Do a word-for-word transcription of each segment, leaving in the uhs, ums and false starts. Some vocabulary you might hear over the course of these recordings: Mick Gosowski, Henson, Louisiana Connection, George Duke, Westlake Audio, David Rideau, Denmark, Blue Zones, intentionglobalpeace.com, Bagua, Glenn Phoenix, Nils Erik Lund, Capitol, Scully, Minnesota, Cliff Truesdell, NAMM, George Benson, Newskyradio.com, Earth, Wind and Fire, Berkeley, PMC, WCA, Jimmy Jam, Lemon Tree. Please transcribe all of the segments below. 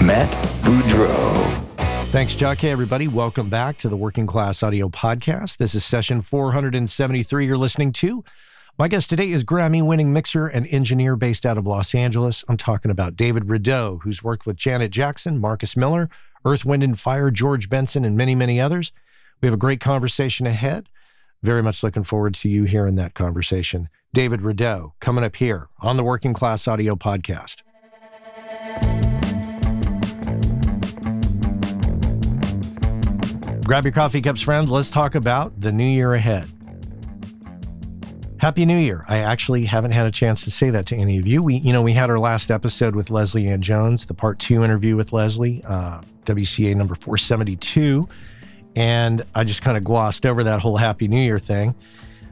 Matt Boudreau. Thanks, Jock. Hey, everybody. Welcome back to the Working Class Audio Podcast. This is session four hundred seventy-three you're listening to. My guest today is Grammy-winning mixer and engineer based out of Los Angeles. I'm talking about David Rideau, who's worked with Janet Jackson, Marcus Miller, Earth, Wind and Fire, George Benson, and many, many others. We have a great conversation ahead. Very much looking forward to you hearing that conversation. David Rideau, coming up here on the Working Class Audio Podcast. Grab your coffee cups, friends. Let's talk about the new year ahead. Happy New Year. I actually haven't had a chance to say that to any of you. We, you know, we had our last episode with Leslie Ann Jones, the part two interview with Leslie, uh, W C A number four seventy-two. And I just kind of glossed over that whole Happy New Year thing.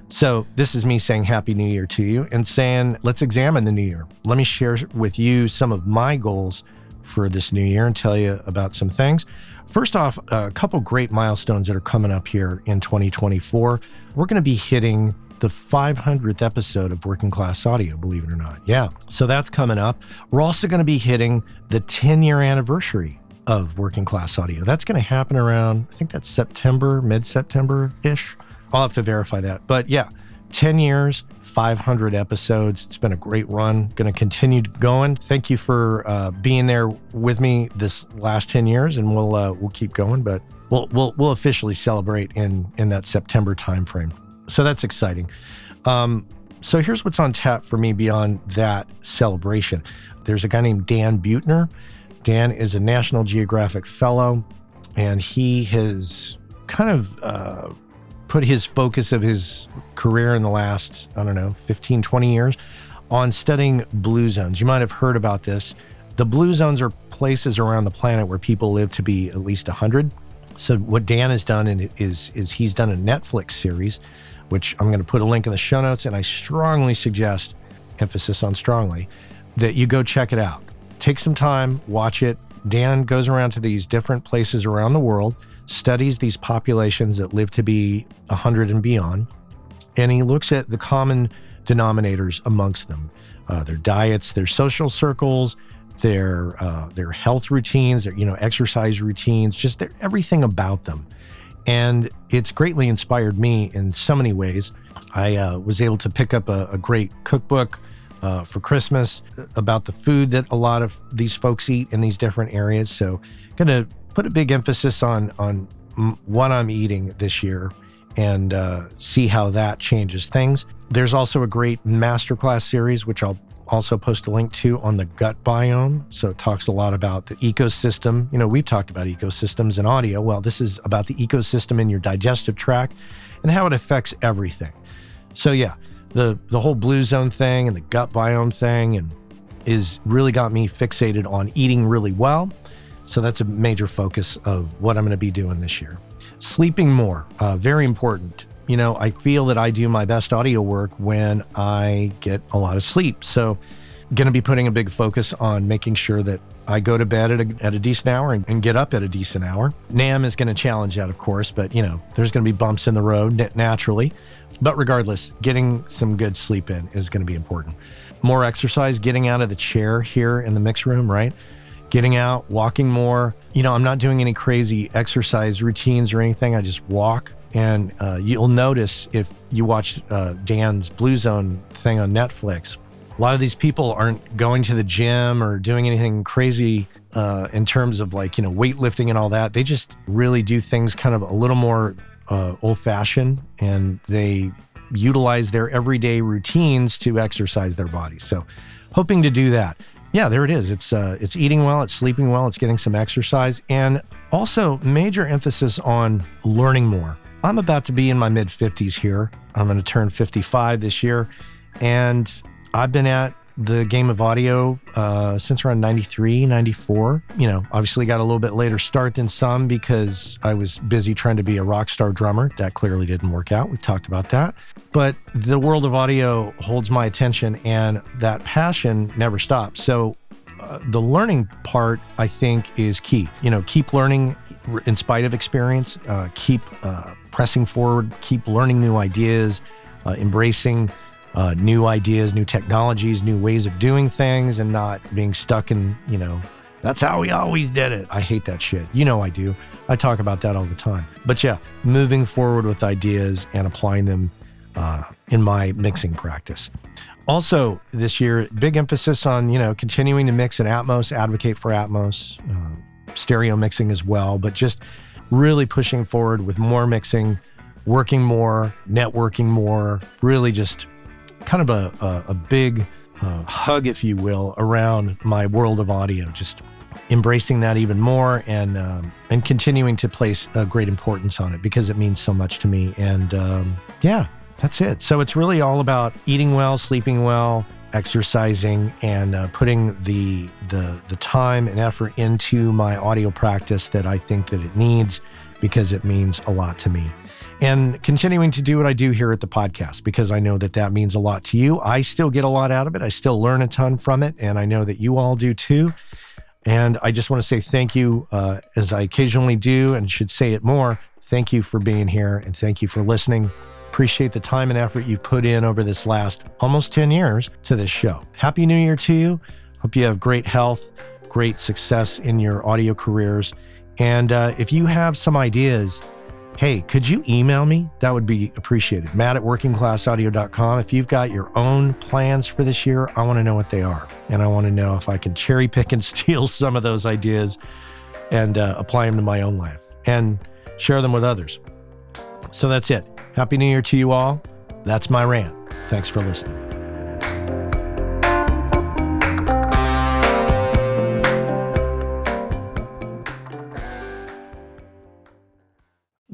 So this is me saying Happy New Year to you and saying, let's examine the new year. Let me share with you some of my goals for this new year and tell you about some things. First off, a couple great milestones that are coming up here in twenty twenty-four. We're going to be hitting the five hundredth episode of Working Class Audio, believe it or not. Yeah, so that's coming up. We're also going to be hitting the ten-year anniversary of Working Class Audio. That's going to happen around, I think that's September, mid-September-ish. I'll have to verify that. But yeah, ten years, five hundred episodes. It's been a great run. Going to continue going. Thank you for uh, being there with me this last ten years, and we'll uh, we'll keep going. But we'll we'll we'll officially celebrate in in that September timeframe. So that's exciting. Um, so here's what's on tap for me beyond that celebration. There's a guy named Dan Buettner. Dan is a National Geographic Fellow, and he has kind of Uh, put his focus of his career in the last, I don't know, fifteen, twenty years on studying blue zones. You might have heard about this. The blue zones are places around the planet where people live to be at least one hundred. So what Dan has done is, is he's done a Netflix series, which I'm going to put a link in the show notes, and I strongly suggest, emphasis on strongly, that you go check it out. Take some time, watch it. Dan goes around to these different places around the world, studies these populations that live to be one hundred and beyond, and he looks at the common denominators amongst them, uh, their diets, their social circles, their uh, their health routines, their, you know, exercise routines, just their, everything about them. And it's greatly inspired me in so many ways. I uh, was able to pick up a, a great cookbook Uh, for Christmas about the food that a lot of these folks eat in these different areas. So I'm going to put a big emphasis on on m- what I'm eating this year and uh, see how that changes things. There's also a great masterclass series, which I'll also post a link to, on the gut biome. So it talks a lot about the ecosystem. You know, we've talked about ecosystems in audio. Well, this is about the ecosystem in your digestive tract and how it affects everything. So yeah, The the whole blue zone thing and the gut biome thing and is really got me fixated on eating really well. So that's a major focus of what I'm going to be doing this year. Sleeping more, uh, very important. You know, I feel that I do my best audio work when I get a lot of sleep. So going to be putting a big focus on making sure that I go to bed at a, at a decent hour and, and get up at a decent hour. NAMM is going to challenge that, of course, but you know, there's going to be bumps in the road naturally. But regardless, getting some good sleep in is going to be important. More exercise, getting out of the chair here in the mix room, right? Getting out, walking more. You know, I'm not doing any crazy exercise routines or anything. I just walk. And uh, you'll notice if you watch uh, Dan's Blue Zone thing on Netflix, a lot of these people aren't going to the gym or doing anything crazy uh, in terms of like, you know, weightlifting and all that. They just really do things kind of a little more Uh, old-fashioned, and they utilize their everyday routines to exercise their bodies. So hoping to do that. Yeah, there it is. It's uh, it's eating well, it's sleeping well, it's getting some exercise, and also major emphasis on learning more. I'm about to be in my mid fifties here. I'm going to turn fifty-five this year, and I've been at the game of audio uh, since around ninety-three, ninety-four. You know, obviously got a little bit later start than some because I was busy trying to be a rock star drummer. That clearly didn't work out. We've talked about that. But the world of audio holds my attention, and that passion never stops. So Uh, the learning part, I think, is key. You know, keep learning in spite of experience, uh, keep uh, pressing forward, keep learning new ideas, uh, embracing uh, new ideas, new technologies, new ways of doing things, and not being stuck in, you know, that's how we always did it. I hate that shit. You know I do. I talk about that all the time. But yeah, moving forward with ideas and applying them uh, in my mixing practice. Also, this year, big emphasis on, you know, continuing to mix in Atmos, advocate for Atmos, uh, stereo mixing as well, but just really pushing forward with more mixing, working more, networking more, really just kind of a, a, a big uh, hug, if you will, around my world of audio, just embracing that even more and um, and continuing to place a great importance on it because it means so much to me. And um, yeah. That's it. So it's really all about eating well, sleeping well, exercising, and uh, putting the, the the time and effort into my audio practice that I think that it needs because it means a lot to me. And continuing to do what I do here at the podcast because I know that that means a lot to you. I still get a lot out of it. I still learn a ton from it, and I know that you all do too. And I just want to say thank you, uh, as I occasionally do and should say it more. Thank you for being here, and thank you for listening. Appreciate the time and effort you put in over this last almost ten years to this show. Happy New Year to you. Hope you have great health, great success in your audio careers. And uh, if you have some ideas, hey, could you email me? That would be appreciated. Matt at working class audio dot com. If you've got your own plans for this year, I want to know what they are. And I want to know if I can cherry pick and steal some of those ideas and uh, apply them to my own life and share them with others. So that's it. Happy New Year to you all. That's my rant. Thanks for listening.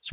it's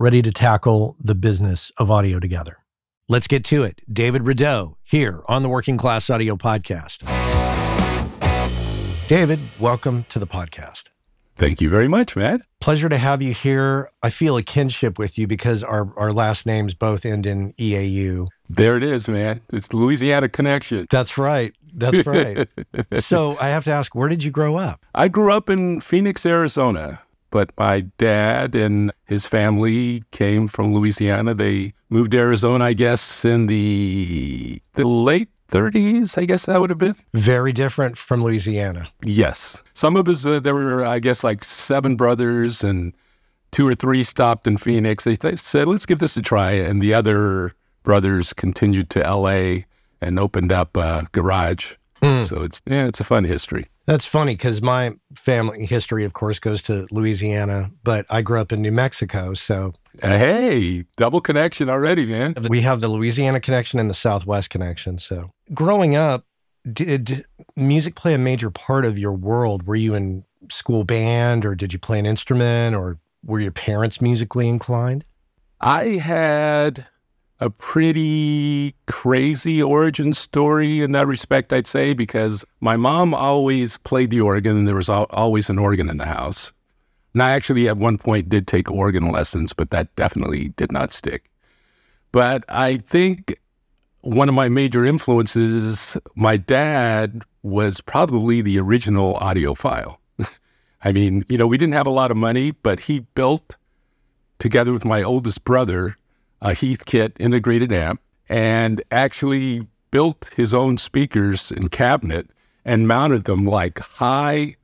ready to tackle the business of audio together. Let's get to it. David Rideau here on the Working Class Audio Podcast. David, welcome to the podcast. Thank you very much, Matt. Pleasure to have you here. I feel a kinship with you because our, our last names both end in E A U. There it is, man. It's Louisiana connection. That's right. That's right. So I have to ask, where did you grow up? I grew up in Phoenix, Arizona. But my dad and his family came from Louisiana. They moved to Arizona, I guess, in the the late thirties, I guess that would have been. Very different from Louisiana. Yes. Some of us, uh, there were, I guess, like seven brothers, and two or three stopped in Phoenix. They, they said, let's give this a try. And the other brothers continued to L A and opened up a garage. Mm. So it's yeah, it's a fun history. That's funny because my family history, of course, goes to Louisiana, but I grew up in New Mexico, so... Uh, hey, double connection already, man. We have the Louisiana connection and the Southwest connection, so... Growing up, did music play a major part of your world? Were you in school band, or did you play an instrument, or were your parents musically inclined? I had a pretty crazy origin story in that respect, I'd say, because my mom always played the organ, and there was al- always an organ in the house. And I actually at one point did take organ lessons, but that definitely did not stick. But I think one of my major influences, my dad was probably the original audiophile. I mean, you know, we didn't have a lot of money, but he built, together with my oldest brother, a Heath Kit integrated amp, and actually built his own speakers and cabinet and mounted them like high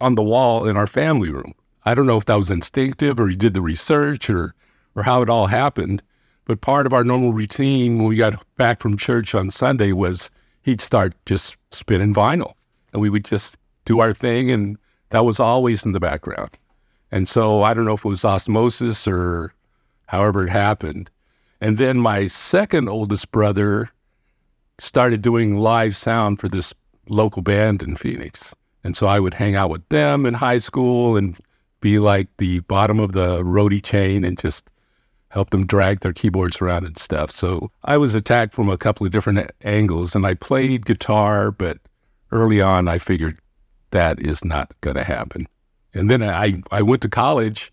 on the wall in our family room. I don't know if that was instinctive or he did the research or, or how it all happened, but part of our normal routine when we got back from church on Sunday was he'd start just spinning vinyl, and we would just do our thing, and that was always in the background. And so I don't know if it was osmosis or however it happened. And then my second oldest brother started doing live sound for this local band in Phoenix. And so I would hang out with them in high school and be like the bottom of the roadie chain and just help them drag their keyboards around and stuff. So I was attacked from a couple of different angles, and I played guitar, but early on I figured that is not going to happen. And then I, I went to college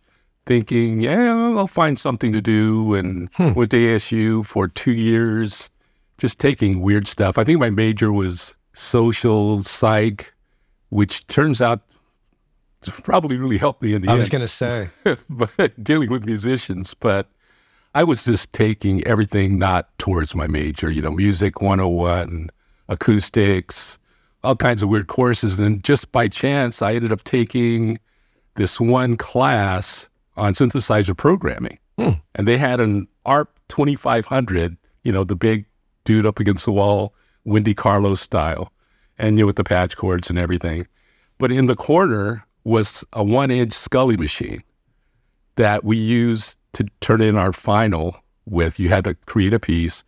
thinking, yeah, I'll find something to do, and hmm. went to A S U for two years, just taking weird stuff. I think my major was social psych, which turns out probably really helped me in the I end. I was going to say. But dealing with musicians, but I was just taking everything not towards my major, you know, music one oh one, acoustics, all kinds of weird courses. And just by chance, I ended up taking this one class on synthesizer programming. Hmm. And they had an A R P twenty-five hundred, you know, the big dude up against the wall, Wendy Carlos style, and you know, with the patch cords and everything. But in the corner was a one-inch Scully machine that we used to turn in our final with. You had to create a piece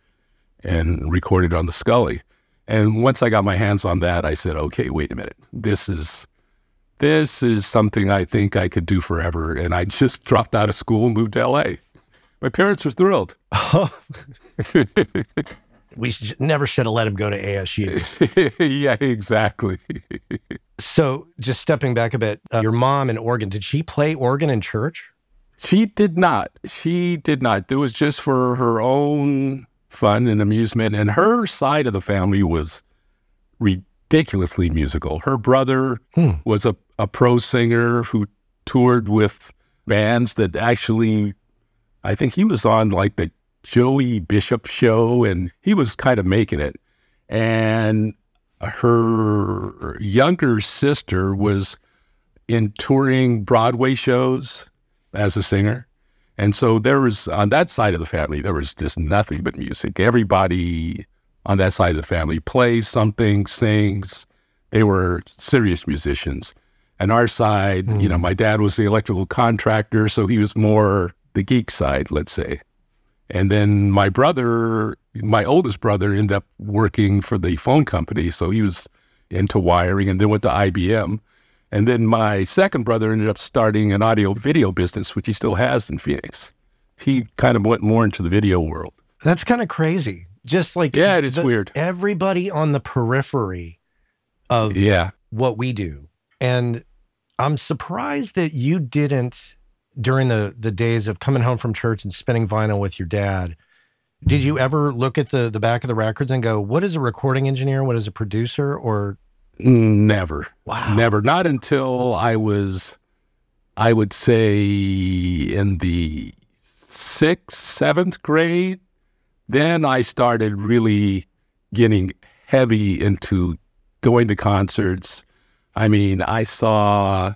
and record it on the Scully. And once I got my hands on that, I said, okay, wait a minute. This is... This is something I think I could do forever. And I just dropped out of school and moved to L A. My parents were thrilled. Oh. We never should have let him go to A S U. Yeah, exactly. So just stepping back a bit, uh, your mom in organ, did she play organ in church? She did not. She did not. It was just for her own fun and amusement. And her side of the family was ridiculously musical. Her brother hmm. was a a pro singer who toured with bands that actually, I think he was on like the Joey Bishop show, and he was kind of making it. And her younger sister was in touring Broadway shows as a singer. And so there was, on that side of the family, there was just nothing but music. Everybody on that side of the family, plays something, sings. They were serious musicians. And our side, mm. you know, my dad was the electrical contractor, so he was more the geek side, let's say. And then my brother, my oldest brother, ended up working for the phone company, so he was into wiring, and then went to I B M. And then my second brother ended up starting an audio video business, which he still has in Phoenix. He kind of went more into the video world. That's kind of crazy. Just like, yeah, it is the, weird. Everybody on the periphery of yeah. what we do. And I'm surprised that you didn't, during the, the days of coming home from church and spinning vinyl with your dad, did you ever look at the, the back of the records and go, what is a recording engineer? What is a producer? Or never. Wow. Never. Not until I was, I would say, in the sixth, seventh grade. Then I started really getting heavy into going to concerts. I mean, I saw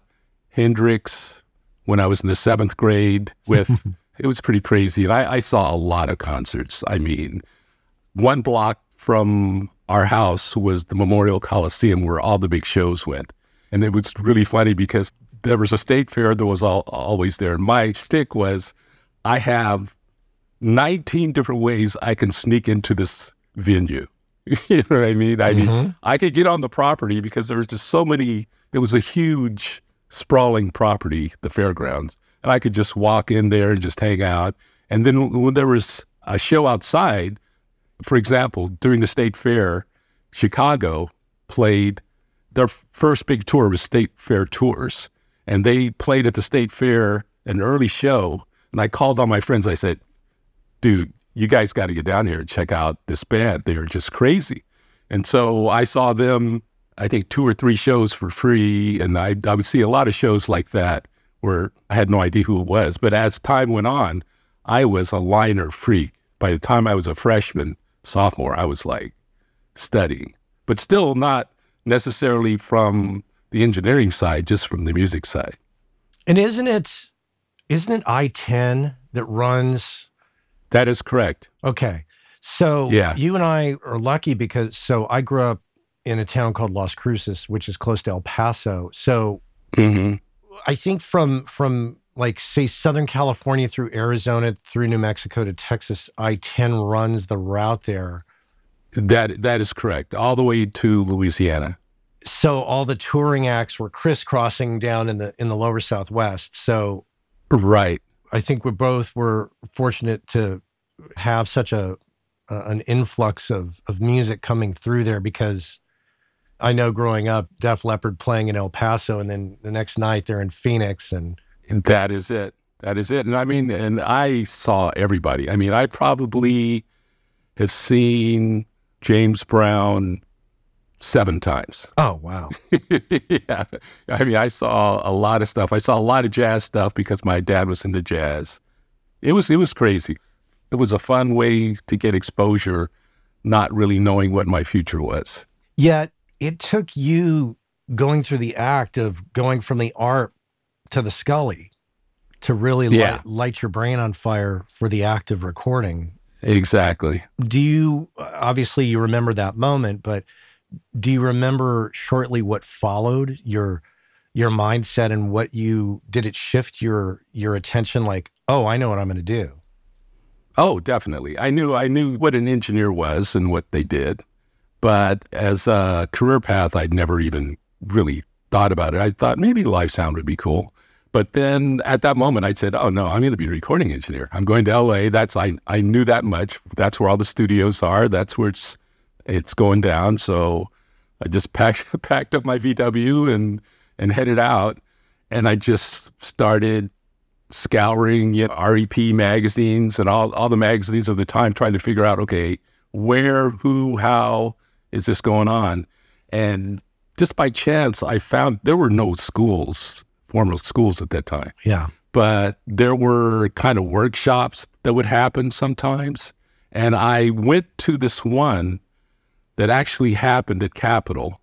Hendrix when I was in the seventh grade with, it was pretty crazy. And I, I saw a lot of concerts. I mean, one block from our house was the Memorial Coliseum where all the big shows went. And it was really funny because there was a state fair that was all, always there. My stick was, I have nineteen different ways I can sneak into this venue. You know what I mean? I mean, mm-hmm. I could get on the property because there was just so many, it was a huge sprawling property, the fairgrounds, and I could just walk in there and just hang out. And then when there was a show outside, for example, during the state fair, Chicago played, their first big tour was state fair tours. And they played at the state fair, an early show. And I called all my friends. I said, dude, you guys got to get down here and check out this band. They are just crazy. And so I saw them, I think, two or three shows for free. And I, I would see a lot of shows like that where I had no idea who it was. But as time went on, I was a liner freak. By the time I was a freshman, sophomore, I was like studying, but still not necessarily from the engineering side, just from the music side. And isn't it, isn't it I ten that runs... That is correct. Okay. So yeah. you and I are lucky because, so I grew up in a town called Las Cruces, which is close to El Paso. So mm-hmm. I think from, from like, say, Southern California through Arizona, through New Mexico to Texas, I ten runs the route there. That That is correct. All the way to Louisiana. So all the touring acts were crisscrossing down in the in the lower Southwest. So right. I think we both were fortunate to have such a uh, an influx of of music coming through there, because I know growing up, Def Leppard playing in El Paso, and then the next night they're in Phoenix, and, and that is it. That is it. And I mean, and I saw everybody. I mean, I probably have seen James Brown seven times. Oh, wow. Yeah. I mean, I saw a lot of stuff. I saw a lot of jazz stuff because my dad was into jazz. It was, it was crazy. It was a fun way to get exposure, not really knowing what my future was. Yet it took you going through the act of going from the A R P to the Scully to really yeah. light, light your brain on fire for the act of recording. Exactly. Do you, obviously you remember that moment, but do you remember shortly what followed, your your mindset, and what you, did it shift your your attention, like, oh, I know what I'm going to do? Oh, definitely. I knew I knew what an engineer was and what they did, but as a career path, I'd never even really thought about it. I thought maybe live sound would be cool. But then at that moment, I said, oh, no, I'm going to be a recording engineer. I'm going to L A. That's, I, I knew that much. That's where all the studios are. That's where it's It's going down, so I just packed packed up my V W and and headed out, and I just started scouring, you know, R E P magazines and all all the magazines of the time, trying to figure out, okay, where, who, how is this going on? And just by chance, I found there were no schools, formal schools at that time. Yeah, but there were kind of workshops that would happen sometimes, and I went to this one that actually happened at Capitol.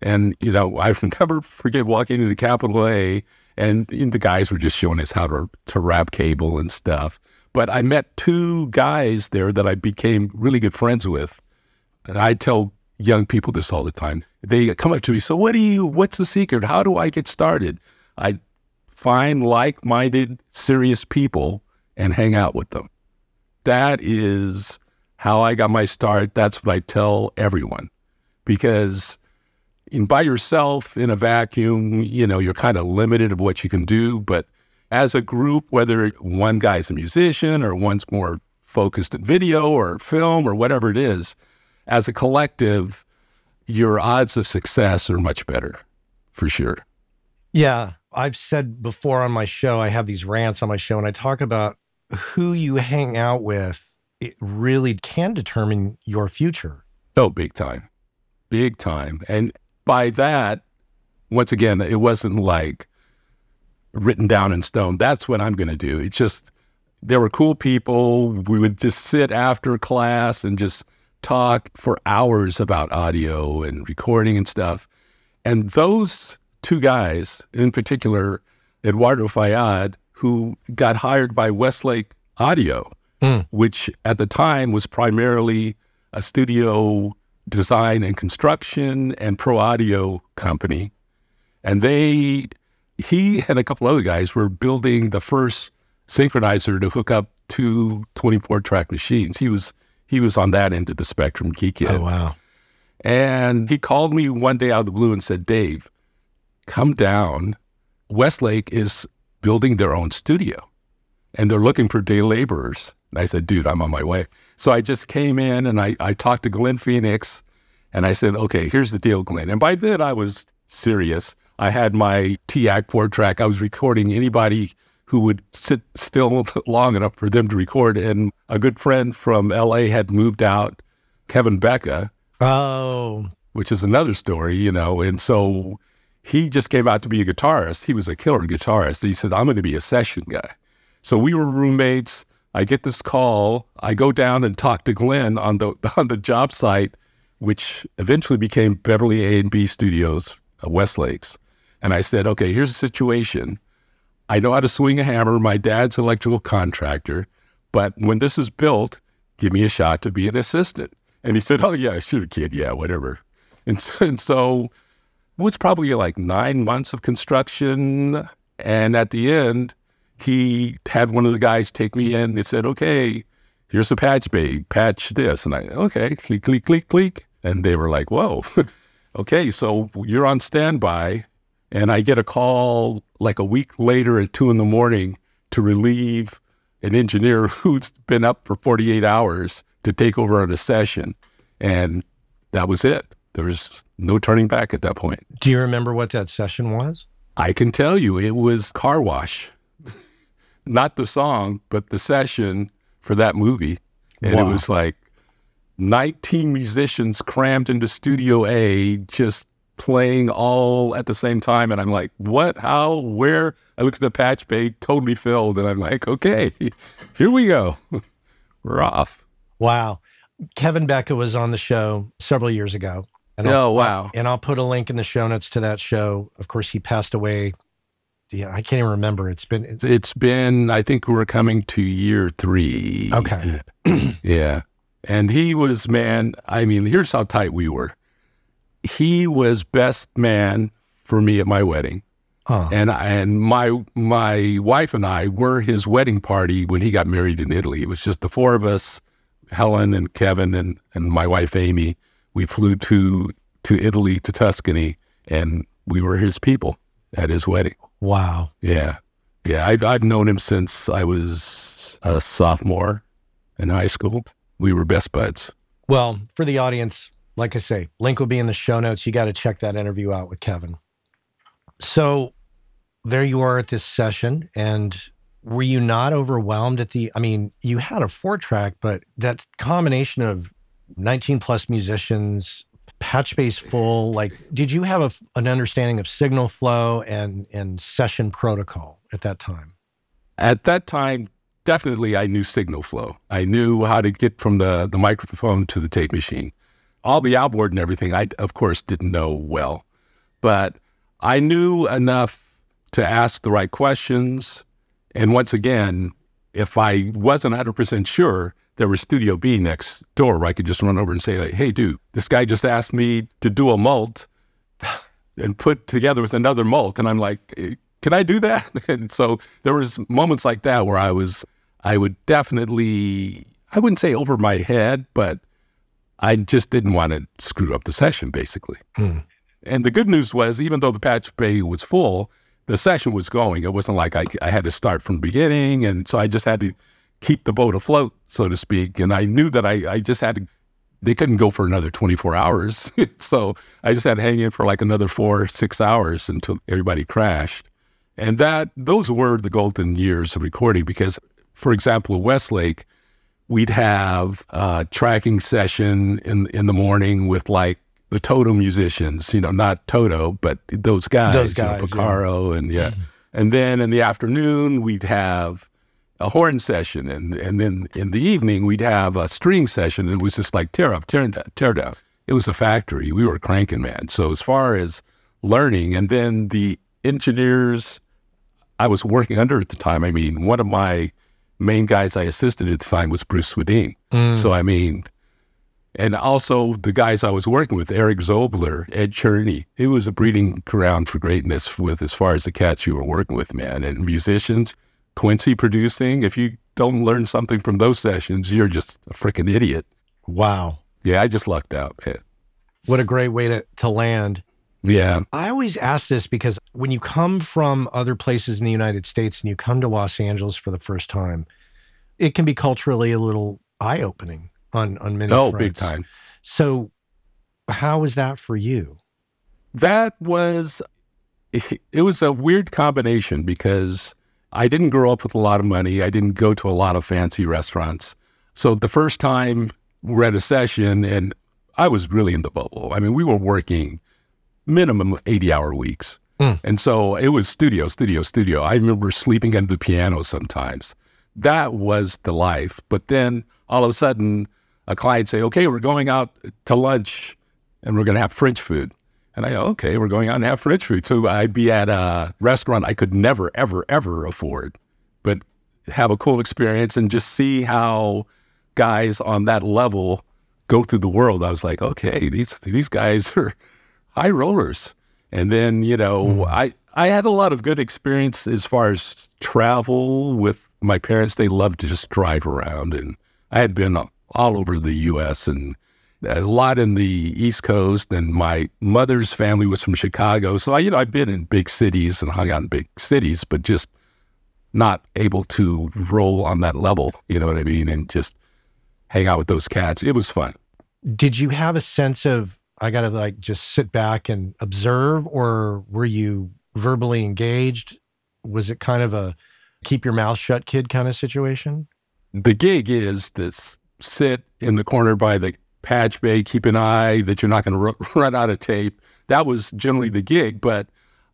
And, you know, I never forget walking into Capitol A, and you know, the guys were just showing us how to, to wrap cable and stuff. But I met two guys there that I became really good friends with. And I tell young people this all the time. They come up to me, so what do you, what's the secret? How do I get started? I find like-minded, serious people and hang out with them. That is how I got my start. That's what I tell everyone, because in by yourself in a vacuum, you know, you're kind of limited of what you can do. But as a group, whether one guy's a musician or one's more focused in video or film or whatever it is, as a collective, your odds of success are much better, for sure. Yeah. I've said before on my show, I have these rants on my show, and I talk about who you hang out with. It really can determine your future. Oh, big time. Big time. And by that, once again, it wasn't like written down in stone, that's what I'm going to do. It's just, there were cool people. We would just sit after class and just talk for hours about audio and recording and stuff. And those two guys, in particular, Eduardo Fayad, who got hired by Westlake Audio, mm. which at the time was primarily a studio design and construction and pro audio company. And they, he and a couple other guys were building the first synchronizer to hook up two twenty-four track machines. He was he was on that end of the spectrum, geeky. Oh, wow. And he called me one day out of the blue and said, Dave, come down. Westlake is building their own studio and they're looking for day laborers. And I said, dude, I'm on my way. So I just came in and I, I talked to Glenn Phoenix and I said, okay, here's the deal, Glenn. And by then I was serious. I had my T A C four track. I was recording anybody who would sit still long enough for them to record. And a good friend from L A had moved out, Kevin Becka. Oh. Which is another story, you know. And so he just came out to be a guitarist. He was a killer guitarist. He said, I'm going to be a session guy. So we were roommates. I get this call. I go down and talk to Glenn on the on the job site, which eventually became Beverly A and B Studios, uh, Westlake's. And I said, okay, here's the situation. I know how to swing a hammer. My dad's an electrical contractor. But when this is built, give me a shot to be an assistant. And he said, oh, yeah, sure, kid. Yeah, whatever. And so, and so it was probably like nine months of construction. And at the end, he had one of the guys take me in. They said, okay, here's a patch bay, patch this. And I, okay, click, click, click, click. And they were like, whoa, okay, so you're on standby. And I get a call like a week later at two in the morning to relieve an engineer who's been up for forty-eight hours to take over on a session. And that was it. There was no turning back at that point. Do you remember what that session was? I can tell you, it was Car Wash. Not the song, but the session for that movie. And wow. It was like nineteen musicians crammed into Studio A, just playing all at the same time. And I'm like, what, how, where? I look at the patch page, totally filled. And I'm like, okay, here we go. We're off. Wow. Kevin Becka was on the show several years ago. And oh, I'll, wow. I'll, and I'll put a link in the show notes to that show. Of course, he passed away. Yeah, I can't even remember. It's been... It's, it's been, I think we're coming to year three. Okay. Yeah. And he was, man, I mean, here's how tight we were. He was best man for me at my wedding. Oh. And and my my wife and I were his wedding party when he got married in Italy. It was just the four of us, Helen and Kevin and, and my wife, Amy. We flew to to Italy, to Tuscany, and we were his people at his wedding. Wow. Yeah. Yeah. I've, I've known him since I was a sophomore in high school. We were best buds. Well, for the audience, like I say, link will be in the show notes. You got to check that interview out with Kevin. So there you are at this session. And were you not overwhelmed at the, I mean, you had a four track, but that combination of nineteen plus musicians, patch base full, like, did you have a, an understanding of signal flow and, and session protocol at that time? At that time, definitely I knew signal flow. I knew how to get from the, the microphone to the tape machine. All the outboard and everything, I, of course, didn't know well. But I knew enough to ask the right questions. And once again, if I wasn't one hundred percent sure, there was Studio B next door where I could just run over and say, like, hey, dude, this guy just asked me to do a mult and put together with another mult. And I'm like, can I do that? And so there was moments like that where I was, I would definitely, I wouldn't say over my head, but I just didn't want to screw up the session, basically. Mm. And the good news was, even though the patch bay was full, the session was going. It wasn't like I, I had to start from the beginning. And so I just had to keep the boat afloat, so to speak. And I knew that I, I just had to, they couldn't go for another twenty-four hours. So I just had to hang in for like another four, six hours until everybody crashed. And that, those were the golden years of recording because, for example, at Westlake, we'd have a tracking session in in the morning with like the Toto musicians, you know, not Toto, but those guys, those guys you know, Picaro, yeah. and yeah. Mm-hmm. And then in the afternoon, we'd have a horn session. And, and then in the evening, we'd have a string session. It was just like tear up, tear down, tear down. It was a factory. We were cranking, man. So as far as learning, and then the engineers I was working under at the time, I mean, one of my main guys I assisted at the time was Bruce Swedeen. Mm. So, I mean, and also the guys I was working with, Eric Zobler, Ed Cherney, it was a breeding ground for greatness with as far as the cats you were working with, man. And musicians, Quincy producing, if you don't learn something from those sessions, you're just a freaking idiot. Wow. Yeah, I just lucked out, man. What a great way to, to land. Yeah. I always ask this because when you come from other places in the United States and you come to Los Angeles for the first time, it can be culturally a little eye-opening on, on many fronts. Oh, big time. So how was that for you? That was, it, it was a weird combination because I didn't grow up with a lot of money. I didn't go to a lot of fancy restaurants. So the first time we're at a session and I was really in the bubble. I mean, we were working minimum eighty hour weeks. Mm. And so it was studio, studio, studio. I remember sleeping under the piano sometimes. That was the life. But then all of a sudden a client say, okay, we're going out to lunch and we're going to have French food. And I go, okay, we're going out and have French food. So I'd be at a restaurant I could never, ever, ever afford, but have a cool experience and just see how guys on that level go through the world. I was like, okay, these, these guys are high rollers. And then, you know, mm. I, I had a lot of good experience as far as travel with my parents. They loved to just drive around. And I had been all over the U S and a lot in the East Coast. And my mother's family was from Chicago. So, I, you know, I've been in big cities and hung out in big cities, but just not able to roll on that level. You know what I mean? And just hang out with those cats. It was fun. Did you have a sense of, I got to like just sit back and observe, or were you verbally engaged? Was it kind of a keep your mouth shut kid kind of situation? The gig is to sit in the corner by the patch bay, keep an eye that you're not going to r- run out of tape. That was generally the gig, but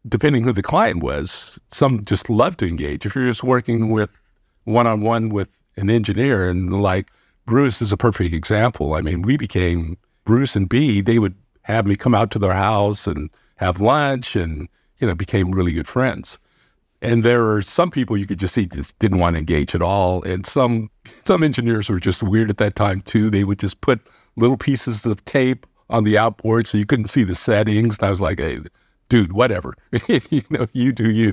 depending who the client was, some just love to engage. If you're just working with one-on-one with an engineer, and like Bruce is a perfect example. I mean, we became... Bruce and B, they would have me come out to their house and have lunch and, you know, became really good friends. And there are some people you could just see just didn't want to engage at all. And some some engineers were just weird at that time, too. They would just put little pieces of tape on the outboard so you couldn't see the settings. And I was like, hey, dude, whatever. You know, you do you.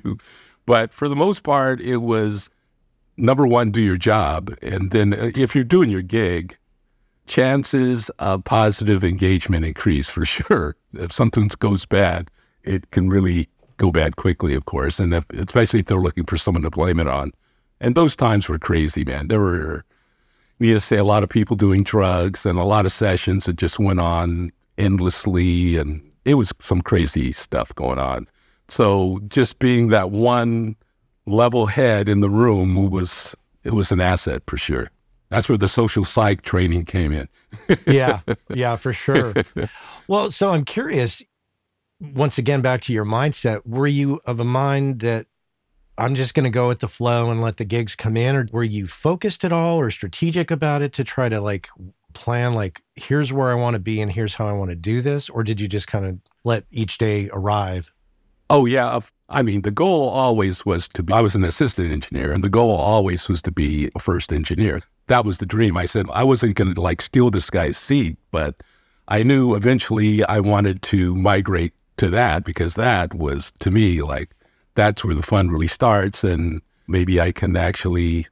But for the most part, it was, number one, do your job. And then if you're doing your gig, chances of positive engagement increase for sure. If something goes bad, it can really go bad quickly, of course, and if, especially if they're looking for someone to blame it on. And those times were crazy, man. There were, needless to say, a lot of people doing drugs and a lot of sessions that just went on endlessly, and it was some crazy stuff going on. So just being that one level head in the room was, it was an asset for sure. That's where the social psych training came in. yeah, yeah, for sure. Well, so I'm curious, once again, back to your mindset, were you of a mind that I'm just going to go with the flow and let the gigs come in? Or were you focused at all or strategic about it to try to like plan, like, here's where I want to be and here's how I want to do this? Or did you just kind of let each day arrive? Oh, yeah. I mean, the goal always was to be, I was an assistant engineer, and the goal always was to be a first engineer. that was the dream. I said, I wasn't going to like steal this guy's seat, but I knew eventually I wanted to migrate to that, because that was, to me, like, that's where the fun really starts. And maybe I can actually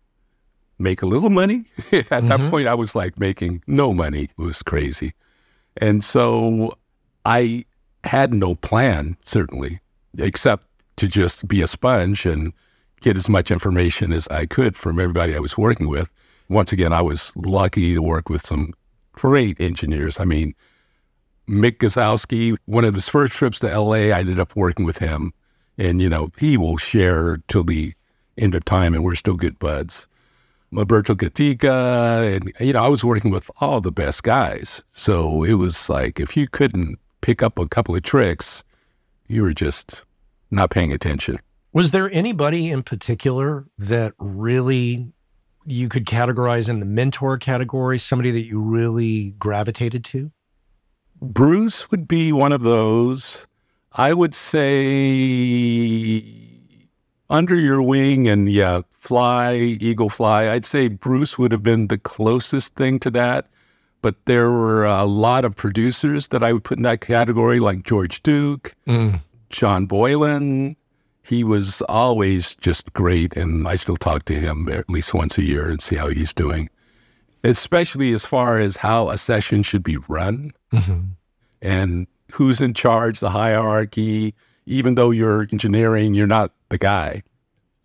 make a little money. At mm-hmm. that point, I was like making no money. It was crazy. And so I had no plan, certainly, except to just be a sponge and get as much information as I could from everybody I was working with. Once again, I was lucky to work with some great engineers. I mean, Mick Gosowski, one of his first trips to L A, I ended up working with him. And, you know, he will share till the end of time, and we're still good buds. Roberto Gatica, and, you know, I was working with all the best guys. So it was like, if you couldn't pick up a couple of tricks, you were just not paying attention. Was there anybody in particular that really you could categorize in the mentor category, somebody that you really gravitated to? Bruce would be one of those. I would say Under Your Wing and yeah, Fly, Eagle Fly. I'd say Bruce would have been the closest thing to that. But there were a lot of producers that I would put in that category, like George Duke, mm. John Boylan. He was always just great, and I still talk to him at least once a year and see how he's doing, especially as far as how a session should be run mm-hmm. and who's in charge, the hierarchy. Even though you're engineering, you're not the guy.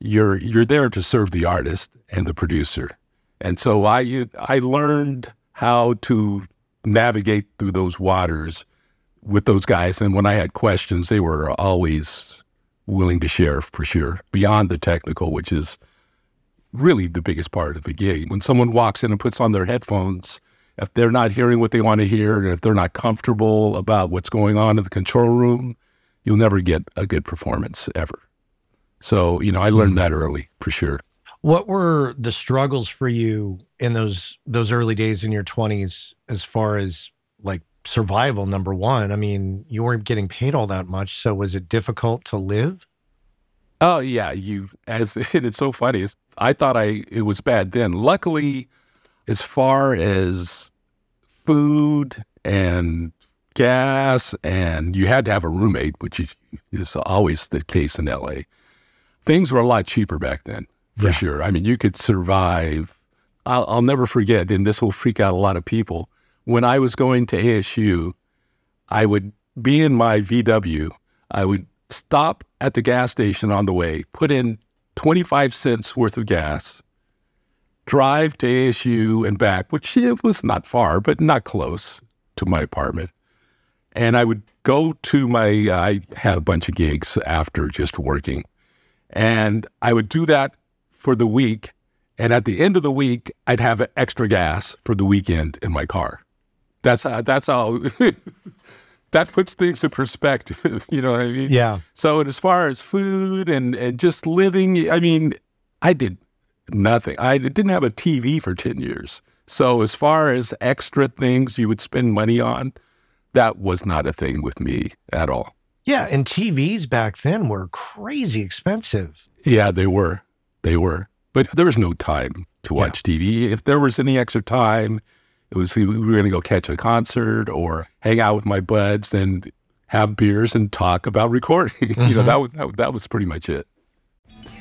You're you're there to serve the artist and the producer. And so I I learned how to navigate through those waters with those guys. And when I had questions, they were always willing to share, for sure, beyond the technical, which is really the biggest part of the gig. When someone walks in and puts on their headphones, if they're not hearing what they want to hear, and if they're not comfortable about what's going on in the control room, you'll never get a good performance ever. So, you know, I learned that early, for sure. What were the struggles for you in those those early days in your twenties as far as, like, survival, number one? I mean, you weren't getting paid all that much, so was it difficult to live? Oh, yeah. You as it, It's so funny. It's, I thought I it was bad then. Luckily, as far as food and gas, and you had to have a roommate, which is always the case in L A, things were a lot cheaper back then, for yeah. sure. I mean, you could survive. I'll, I'll never forget, and this will freak out a lot of people, when I was going to A S U, I would be in my V W. I would stop at the gas station on the way, put in twenty-five cents worth of gas, drive to A S U and back, which it was not far, but not close to my apartment. And I would go to my, uh, I had a bunch of gigs after just working. And I would do that for the week. And at the end of the week, I'd have extra gas for the weekend in my car. That's how, that's how that puts things in perspective, you know what I mean? Yeah. So as far as food and, and just living, I mean, I did nothing. I didn't have a T V for ten years. So as far as extra things you would spend money on, that was not a thing with me at all. Yeah, and T Vs back then were crazy expensive. Yeah, they were. They were. But there was no time to watch yeah. T V. If there was any extra time, it was we were going to go catch a concert or hang out with my buds and have beers and talk about recording. Mm-hmm. You know, that was, that, that was pretty much it.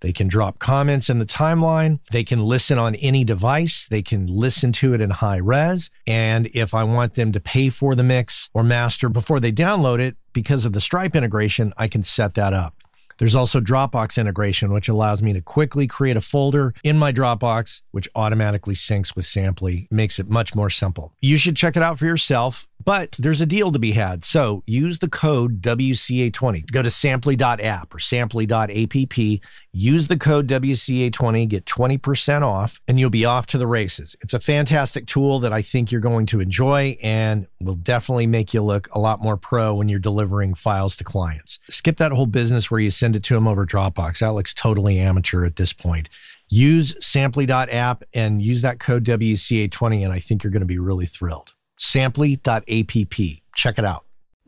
They can drop comments in the timeline. They can listen on any device. They can listen to it in high res. And if I want them to pay for the mix or master before they download it, because of the Stripe integration, I can set that up. There's also Dropbox integration, which allows me to quickly create a folder in my Dropbox, which automatically syncs with Sampley, makes it much more simple. You should check it out for yourself, but there's a deal to be had. So use the code W C A twenty. Go to sampley dot app or sampley dot app. Use the code W C A twenty, get twenty percent off, and you'll be off to the races. It's a fantastic tool that I think you're going to enjoy and will definitely make you look a lot more pro when you're delivering files to clients. Skip that whole business where you send it to them over Dropbox. That looks totally amateur at this point. Use sampley dot app and use that code W C A twenty, and I think you're going to be really thrilled. sampley dot app. Check it out.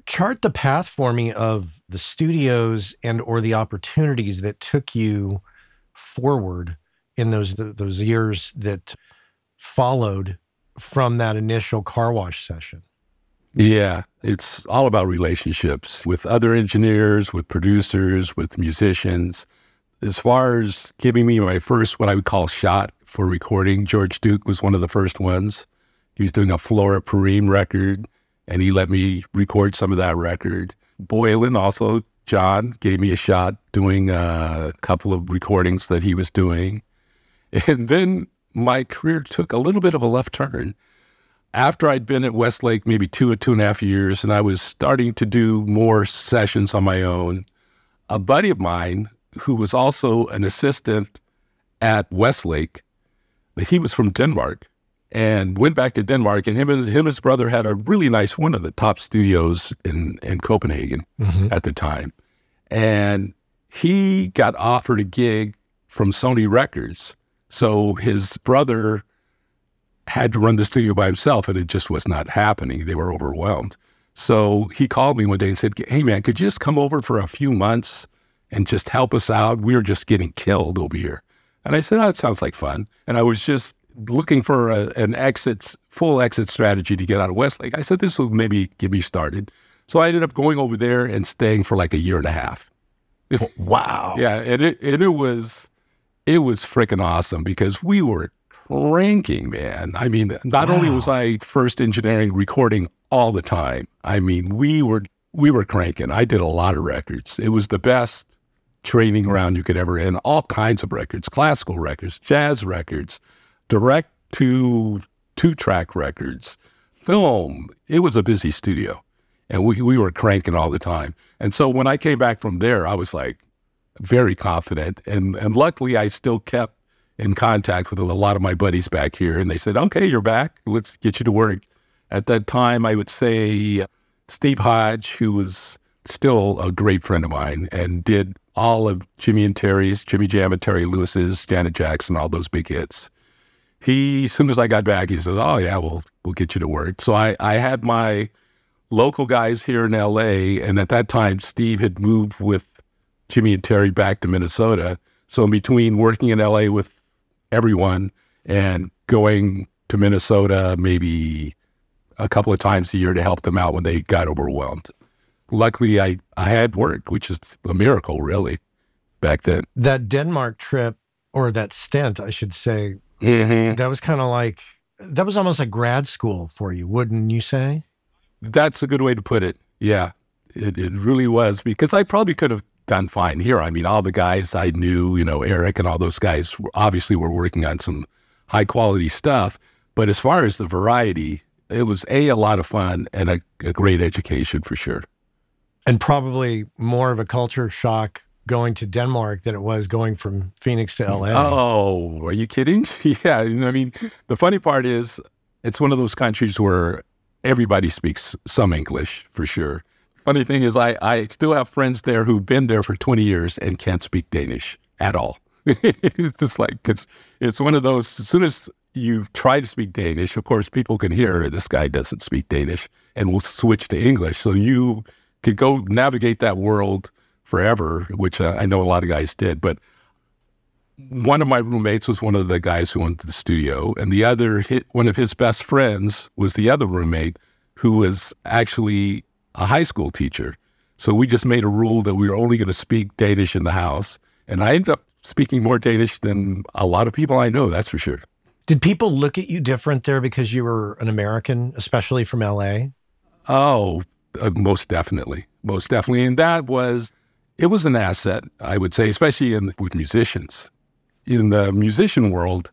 Chart the path for me of the studios and or the opportunities that took you forward in those those years that followed from that initial car wash session. Yeah, it's all about relationships with other engineers, with producers, with musicians. As far as giving me my first, what I would call shot for recording, George Duke was one of the first ones. He was doing a Flora Purim record, and he let me record some of that record. Boylan, also John, gave me a shot doing a couple of recordings that he was doing. And then my career took a little bit of a left turn. After I'd been at Westlake maybe two or two and a half years, and I was starting to do more sessions on my own, a buddy of mine who was also an assistant at Westlake, he was from Denmark, and went back to Denmark, and him and him and his brother had a really nice one of the top studios in, in Copenhagen mm-hmm. at the time. And he got offered a gig from Sony Records. So his brother had to run the studio by himself, and it just was not happening. They were overwhelmed. So he called me one day and said, "Hey man, could you just come over for a few months and just help us out? We were just getting killed over here." And I said, "Oh, that sounds like fun." And I was just looking for a, an exit, full exit strategy to get out of Westlake. I said, this will maybe get me started. So I ended up going over there and staying for like a year and a half. Wow. Yeah. And it, and it was, it was freaking awesome because we were cranking, man. I mean, not wow. only was I first engineering recording all the time. I mean, we were, we were cranking. I did a lot of records. It was the best training ground you could ever, and all kinds of records, classical records, jazz records, direct to two-track records, film. It was a busy studio, and we, we were cranking all the time. And so when I came back from there, I was like very confident. And, and luckily, I still kept in contact with a lot of my buddies back here. And they said, okay, you're back. Let's get you to work. At that time, I would say Steve Hodge, who was still a great friend of mine and did all of Jimmy and Terry's, Jimmy Jam and Terry Lewis's, Janet Jackson, all those big hits. He, as soon as I got back, he said, oh, yeah, we'll, we'll get you to work. So I, I had my local guys here in L A, and at that time, Steve had moved with Jimmy and Terry back to Minnesota. So in between working in L A with everyone and going to Minnesota maybe a couple of times a year to help them out when they got overwhelmed. Luckily, I, I had work, which is a miracle, really, back then. That Denmark trip, or that stint, I should say, mm-hmm. That was kind of like, that was almost like grad school for you, wouldn't you say? That's a good way to put it. Yeah, it, it really was, because I probably could have done fine here. I mean, all the guys I knew, you know, Eric and all those guys obviously were working on some high quality stuff. But as far as the variety, it was a, a lot of fun and a, a great education for sure. And probably more of a culture shock going to Denmark than it was going from Phoenix to L A. Oh, are you kidding? Yeah, I mean, the funny part is it's one of those countries where everybody speaks some English for sure. Funny thing is I, I still have friends there who've been there for twenty years and can't speak Danish at all. It's just like, cause it's one of those, as soon as you try to speak Danish, of course, people can hear this guy doesn't speak Danish and will switch to English. So you could go navigate that world forever, which uh, I know a lot of guys did, but one of my roommates was one of the guys who went to the studio, and the other, one of his best friends was the other roommate who was actually a high school teacher. So we just made a rule that we were only going to speak Danish in the house. And I ended up speaking more Danish than a lot of people I know, that's for sure. Did people look at you different there because you were an American, especially from L A? Oh, uh, most definitely. Most definitely. And that was, it was an asset, I would say, especially in, with musicians. In the musician world,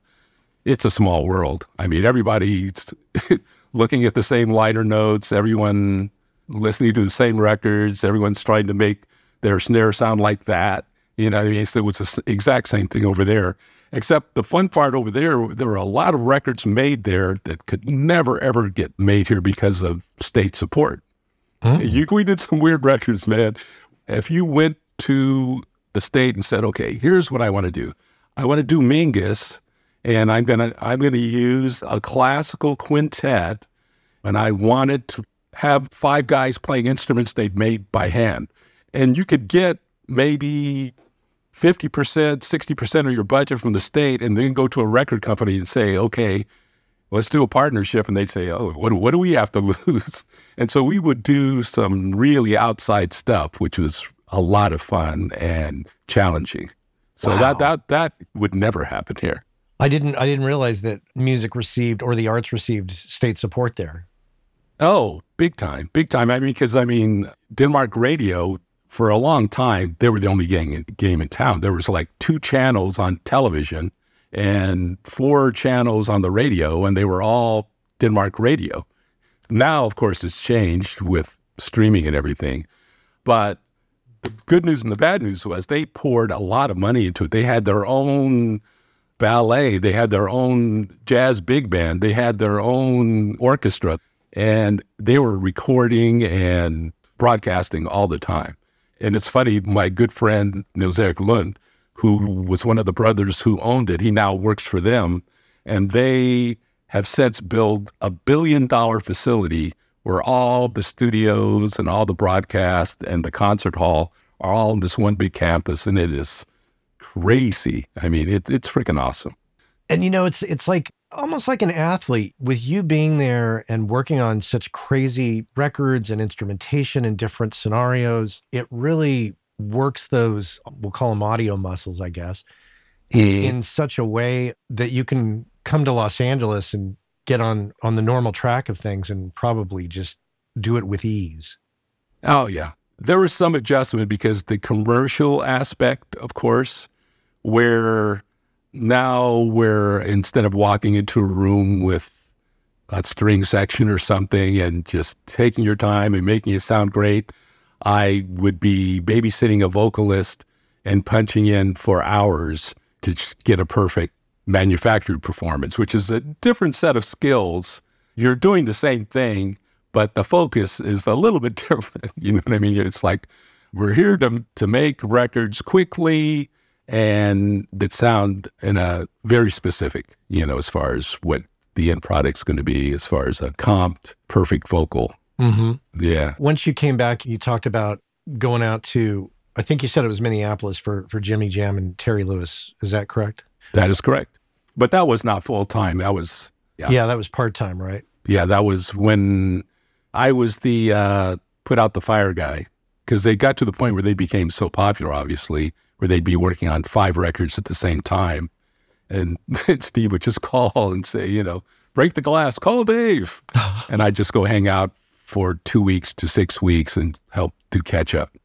it's a small world. I mean, everybody's looking at the same liner notes, everyone listening to the same records, everyone's trying to make their snare sound like that. You know what I mean? So it was the exact same thing over there. Except the fun part over there, there were a lot of records made there that could never, ever get made here because of state support. Oh. You, we did some weird records, man. If you went to the state and said, okay, here's what I want to do. I want to do Mingus, and I'm going to I'm gonna use a classical quintet, and I wanted to have five guys playing instruments they'd made by hand. And you could get maybe fifty percent, sixty percent of your budget from the state, and then go to a record company and say, okay, let's do a partnership. And they'd say, oh, what, what do we have to lose? And so we would do some really outside stuff, which was a lot of fun and challenging. So wow. that, that, that would never happen here. I didn't, I didn't realize that music received, or the arts received, state support there. Oh, big time, big time. I mean, because I mean, Denmark Radio, for a long time, they were the only gang, game in town. There was like two channels on television and four channels on the radio, and they were all Denmark Radio. Now, of course, it's changed with streaming and everything. But the good news and the bad news was they poured a lot of money into it. They had their own ballet. They had their own jazz big band. They had their own orchestra. And they were recording and broadcasting all the time. And it's funny, my good friend, Nils Erik Lund, who was one of the brothers who owned it, he now works for them. And they have since built a billion dollar facility where all the studios and all the broadcast and the concert hall are all in this one big campus. And it is crazy. I mean, it, it's freaking awesome. And you know, it's it's like almost like an athlete with you being there and working on such crazy records and instrumentation and different scenarios. It really works those, we'll call them audio muscles, I guess, mm. in such a way that you can come to Los Angeles and get on, on the normal track of things and probably just do it with ease. Oh, yeah. There was some adjustment because the commercial aspect, of course, where... Now we're, instead of walking into a room with a string section or something and just taking your time and making it sound great, I would be babysitting a vocalist and punching in for hours to get a perfect manufactured performance, which is a different set of skills. You're doing the same thing, but the focus is a little bit different. You know what I mean? It's like, we're here to, to make records quickly, and that sound in a very specific, you know, as far as what the end product's going to be, as far as a comped, perfect vocal. Mm-hmm. Yeah. Once you came back, you talked about going out to, I think you said it was Minneapolis for, for Jimmy Jam and Terry Lewis. Is that correct? That is correct. But that was not full time. That was... Yeah, yeah that was part-time, right? Yeah, that was when I was the uh, put out the fire guy, because they got to the point where they became so popular, obviously, where they'd be working on five records at the same time. And Steve would just call and say, you know, break the glass, call Dave. And I'd just go hang out for two weeks to six weeks and help do catch up.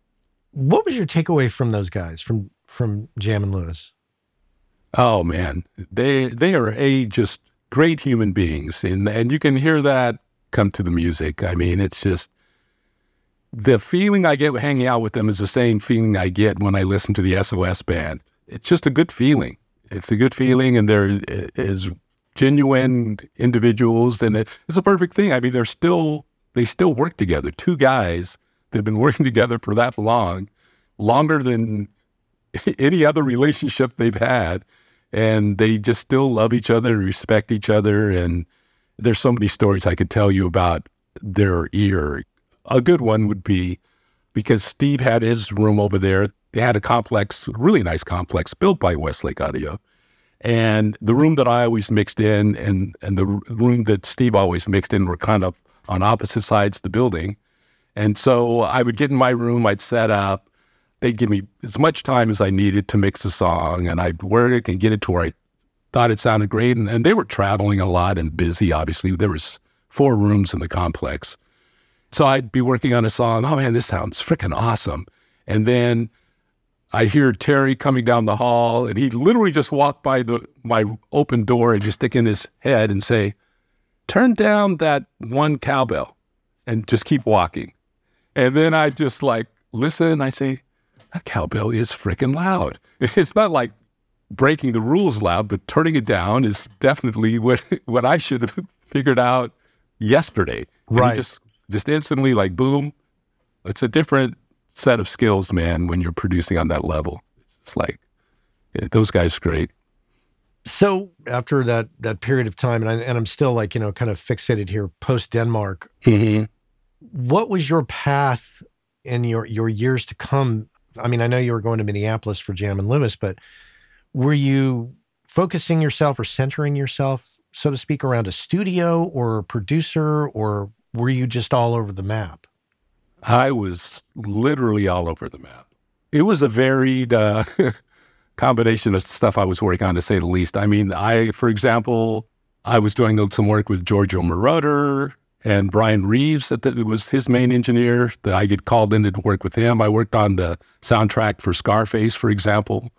What was your takeaway from those guys, from from Jam and Lewis? Oh, man, they they are a just great human beings. And, and you can hear that come to the music. I mean, it's just... The feeling I get hanging out with them is the same feeling I get when I listen to the S O S Band. It's just a good feeling. It's a good feeling, and there is genuine individuals, and it's a perfect thing. I mean, they're still, they still work together. Two guys that have been working together for that long, longer than any other relationship they've had, and they just still love each other and respect each other, and there's so many stories I could tell you about their ear. A good one would be, because Steve had his room over there, They had a complex, really nice complex built by Westlake Audio. And the room that I always mixed in and, and the room that Steve always mixed in were kind of on opposite sides of the building. And so I would get in my room, I'd set up, they'd give me as much time as I needed to mix a song, and I'd work it and get it to where I thought it sounded great. And, and they were traveling a lot and busy, obviously. There was four rooms in the complex. So I'd be working on a song, oh man, this sounds freaking awesome. And then I hear Terry coming down the hall, and he literally just walked by the my open door and just stick in his head and say, turn down that one cowbell and just keep walking. And then I just like, listen, I say, that cowbell is freaking loud. It's not like breaking the rules loud, but turning it down is definitely what, what I should have figured out yesterday. Right. And just, just instantly like, boom, it's a different set of skills, man, when you're producing on that level. It's like, yeah, those guys are great. So after that that period of time, and, I, and I'm still like, you know, kind of fixated here, post-Denmark, mm-hmm. What was your path in your, your years to come? I mean, I know you were going to Minneapolis for Jam and Lewis, but were you focusing yourself or centering yourself, so to speak, around a studio or a producer, or were you just all over the map? I was literally all over the map. It was a varied uh, combination of stuff I was working on, to say the least. I mean, I, for example, I was doing some work with Giorgio Moroder and Brian Reeves, that the, was his main engineer. That I get called in to work with him. I worked on the soundtrack for Scarface, for example.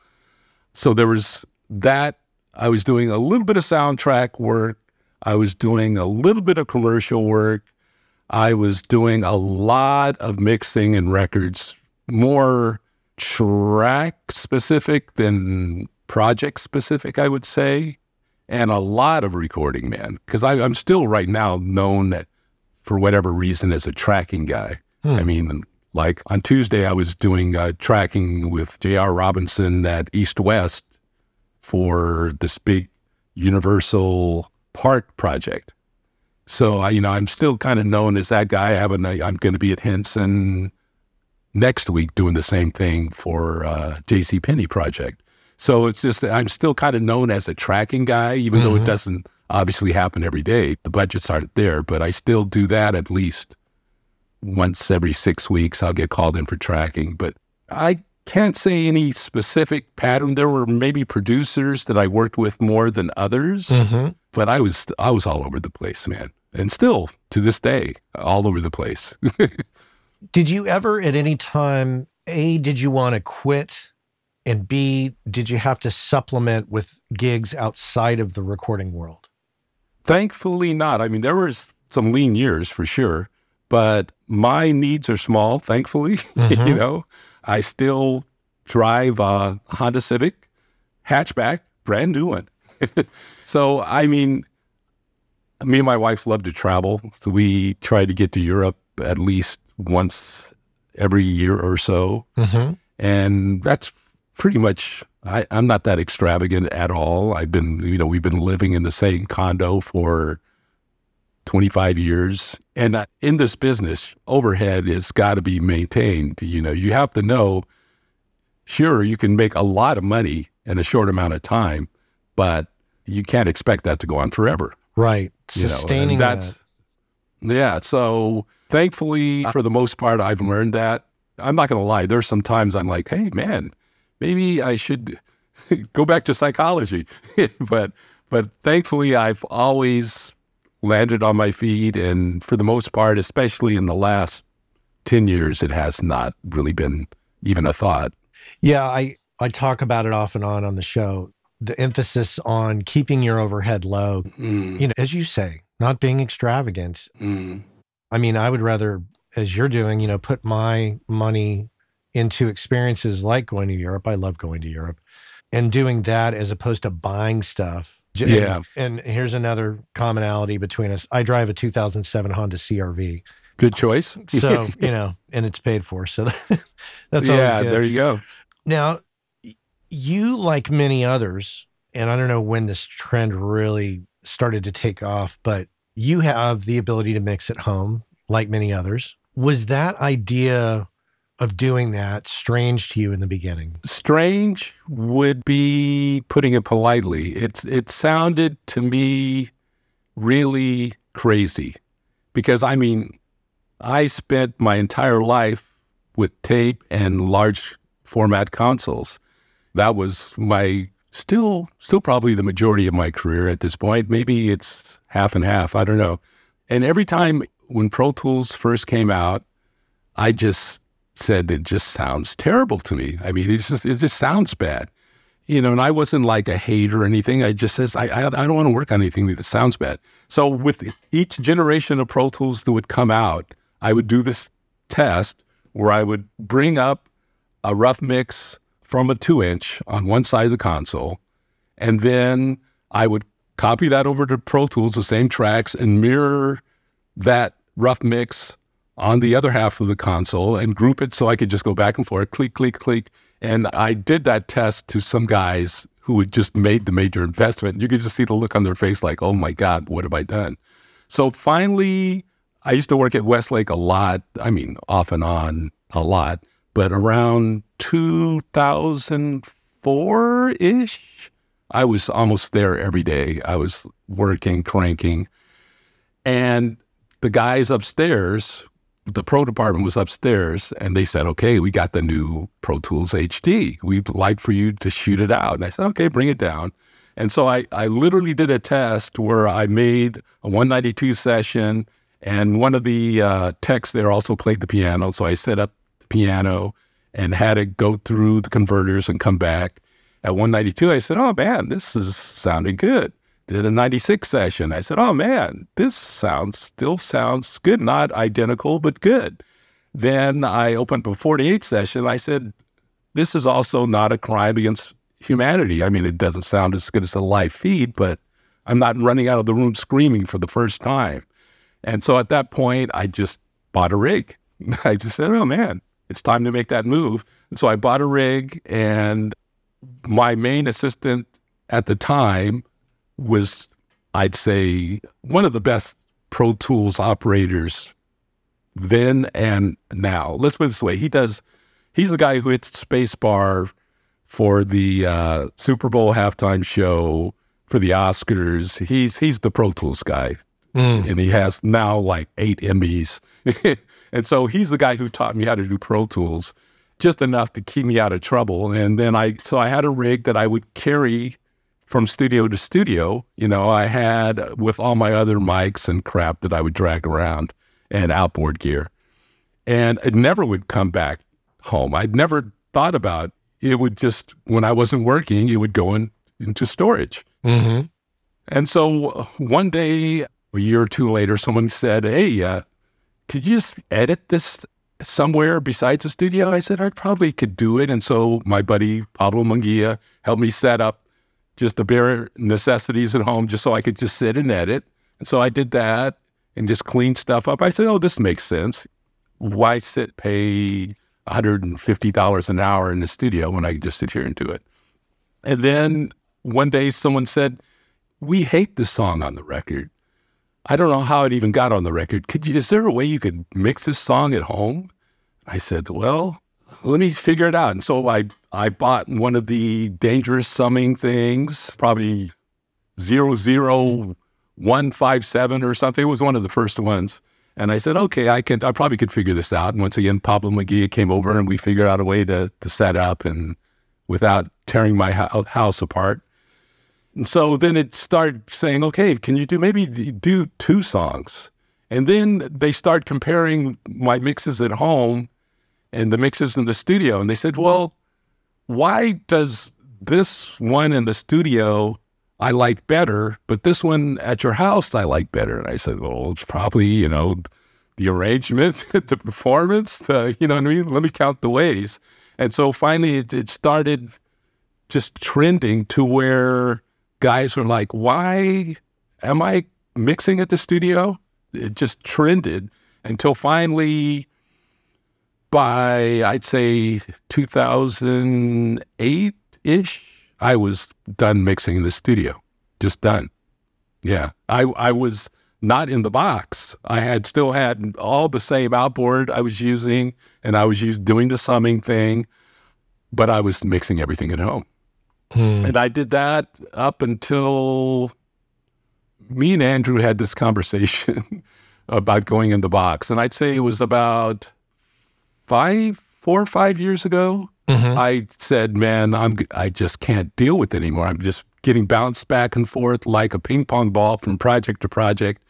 So there was that. I was doing a little bit of soundtrack work. I was doing a little bit of commercial work. I was doing a lot of mixing and records, more track-specific than project-specific, I would say, and a lot of recording, man, because I'm still right now known for whatever reason as a tracking guy. Hmm. I mean, like on Tuesday, I was doing uh, tracking with J R Robinson at East West for this big Universal Park project. So, I, you know, I'm still kind of known as that guy. I have a, I'm going to be at Henson next week doing the same thing for uh, JCPenney project. So it's just, I'm still kind of known as a tracking guy, even mm-hmm. though it doesn't obviously happen every day. The budgets aren't there, but I still do that at least once every six weeks. I'll get called in for tracking. But I can't say any specific pattern. There were maybe producers that I worked with more than others. Mm-hmm. But I was I was all over the place, man. And still, to this day, all over the place. Did you ever at any time, A, did you want to quit? And B, did you have to supplement with gigs outside of the recording world? Thankfully not. I mean, there was some lean years for sure. But my needs are small, thankfully. Mm-hmm. You know, I still drive a Honda Civic hatchback, brand new one. So, I mean, me and my wife love to travel. So we try to get to Europe at least once every year or so. Mm-hmm. And that's pretty much, I, I'm not that extravagant at all. I've been, you know, we've been living in the same condo for twenty-five years. And in this business, overhead has got to be maintained. You know, you have to know, sure, you can make a lot of money in a short amount of time, but you can't expect that to go on forever. Right. Sustaining, you know, that's, that. Yeah. So thankfully, for the most part, I've learned that. I'm not going to lie. There's some times I'm like, hey, man, maybe I should go back to psychology. but but thankfully, I've always landed on my feet. And for the most part, especially in the last ten years, it has not really been even a thought. Yeah. I, I talk about it off and on on the show. The emphasis on keeping your overhead low, mm. you know, as you say, not being extravagant. Mm. I mean, I would rather, as you're doing, you know, put my money into experiences like going to Europe. I love going to Europe and doing that as opposed to buying stuff. Yeah. And, and here's another commonality between us. I drive a two thousand seven Honda C R V. Good choice. So, you know, and it's paid for. So that's always yeah, good. There you go. Now, you, like many others, and I don't know when this trend really started to take off, but you have the ability to mix at home, like many others. Was that idea of doing that strange to you in the beginning? Strange would be putting it politely. It's it sounded to me really crazy because, I mean, I spent my entire life with tape and large format consoles. That was my still still probably the majority of my career at this point. Maybe it's half and half, I don't know. And every time when Pro Tools first came out, I just said, it just sounds terrible to me. I mean, it just it just sounds bad. You know, and I wasn't like a hater or anything. I just says, I, I, I don't want to work on anything that sounds bad. So with each generation of Pro Tools that would come out, I would do this test where I would bring up a rough mix from a two inch on one side of the console, and then I would copy that over to Pro Tools, the same tracks, and mirror that rough mix on the other half of the console and group it so I could just go back and forth, click, click, click. And I did that test to some guys who had just made the major investment. You could just see the look on their face like, oh my God, what have I done? So finally, I used to work at Westlake a lot. I mean, off and on a lot, but around two thousand four-ish, I was almost there every day. I was working, cranking. And the guys upstairs, the pro department was upstairs, and they said, okay, we got the new Pro Tools H D. We'd like for you to shoot it out. And I said, okay, bring it down. And so I, I literally did a test where I made a one ninety-two session, and one of the uh, techs there also played the piano. So I set up the piano and had it go through the converters and come back. At one ninety-two, I said, oh man, this is sounding good. Did a ninety-six session. I said, oh man, this sounds still sounds good. Not identical, but good. Then I opened a forty-eight session. I said, this is also not a crime against humanity. I mean, it doesn't sound as good as a live feed, but I'm not running out of the room screaming for the first time. And so at that point, I just bought a rig. I just said, oh man, it's time to make that move. And so I bought a rig, and my main assistant at the time was, I'd say, one of the best Pro Tools operators then and now. Let's put it this way. He does, he's the guy who hits space bar for the uh, Super Bowl halftime show, for the Oscars. He's, he's the Pro Tools guy. Mm. And he has now like eight Emmys. And so he's the guy who taught me how to do Pro Tools, just enough to keep me out of trouble. And then I, so I had a rig that I would carry from studio to studio, you know, I had with all my other mics and crap that I would drag around and outboard gear. And it never would come back home. I'd never thought about it. It would just, when I wasn't working, it would go in, into storage. Mm-hmm. And so one day, a year or two later, someone said, hey, uh, could you just edit this somewhere besides the studio? I said, I probably could do it. And so my buddy, Pablo Munguia, helped me set up just the bare necessities at home just so I could just sit and edit. And so I did that and just cleaned stuff up. I said, oh, this makes sense. Why sit, pay one hundred fifty dollars an hour in the studio when I could just sit here and do it? And then one day someone said, we hate this song on the record. I don't know how it even got on the record. Could you, is there a way you could mix this song at home? I said, well, let me figure it out. And so I, I bought one of the dangerous summing things, probably zero zero one five seven or something. It was one of the first ones. And I said, okay, I can, I probably could figure this out. And once again, Pablo Munguia came over and we figured out a way to, to set up and without tearing my ho- house apart. And so then it started saying, okay, can you do maybe do two songs? And then they start comparing my mixes at home and the mixes in the studio. And they said, well, why does this one in the studio I like better, but this one at your house I like better? And I said, well, it's probably, you know, the arrangement, the performance, the, you know what I mean? Let me count the ways. And so finally it, it started just trending to where guys were like, why am I mixing at the studio? It just trended until finally by, I'd say, two thousand eight-ish, I was done mixing in the studio. Just done. Yeah. I, I was not in the box. I had still had all the same outboard I was using, and I was used doing the summing thing, but I was mixing everything at home. Hmm. And I did that up until me and Andrew had this conversation about going in the box. And I'd say it was about five, four or five years ago. Mm-hmm. I said, man, I'm, I just can't deal with it anymore. I'm just getting bounced back and forth like a ping pong ball from project to project.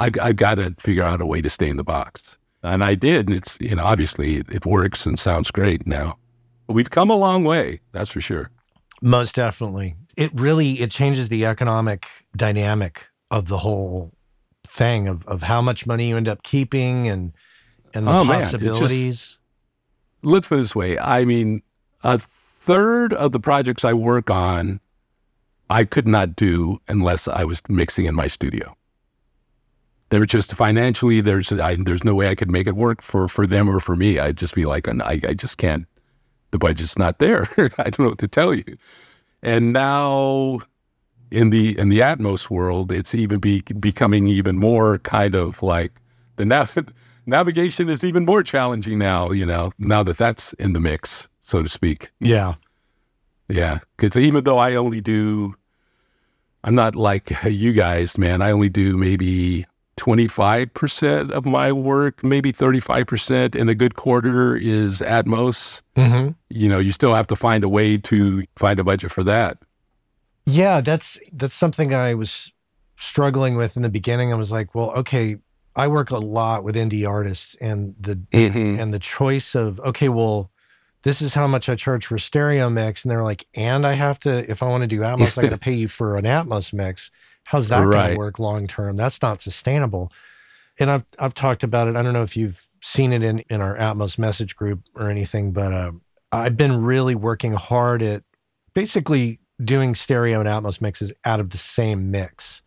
I, I've got to figure out a way to stay in the box. And I did. And it's, you know, obviously it, it works and sounds great now. But we've come a long way. That's for sure. Most definitely. It really, it changes the economic dynamic of the whole thing of, of how much money you end up keeping and, and the oh, possibilities. Look for this way. I mean, a third of the projects I work on, I could not do unless I was mixing in my studio. They were just financially, there's I, there's no way I could make it work for, for them or for me. I'd just be like, I, I just can't. The budget's not there. I don't know what to tell you. And now in the in the Atmos world, it's even be, becoming even more kind of like the nav- navigation is even more challenging now, you know, now that that's in the mix, so to speak. Yeah. Yeah. Because even though I only do, I'm not like you guys, man, I only do maybe twenty-five percent of my work, maybe thirty-five percent, and a good quarter is Atmos. Mm-hmm. You know, you still have to find a way to find a budget for that. Yeah, that's that's something I was struggling with in the beginning. I was like, well, okay, I work a lot with indie artists, and the mm-hmm. and the choice of, okay, well, this is how much I charge for stereo mix, and they're like, and I have to, if I want to do Atmos, I got to pay you for an Atmos mix. How's that right. going to work long term? That's not sustainable. And I've I've talked about it. I don't know if you've seen it in, in our Atmos message group or anything, but uh, I've been really working hard at basically doing stereo and Atmos mixes out of the same mix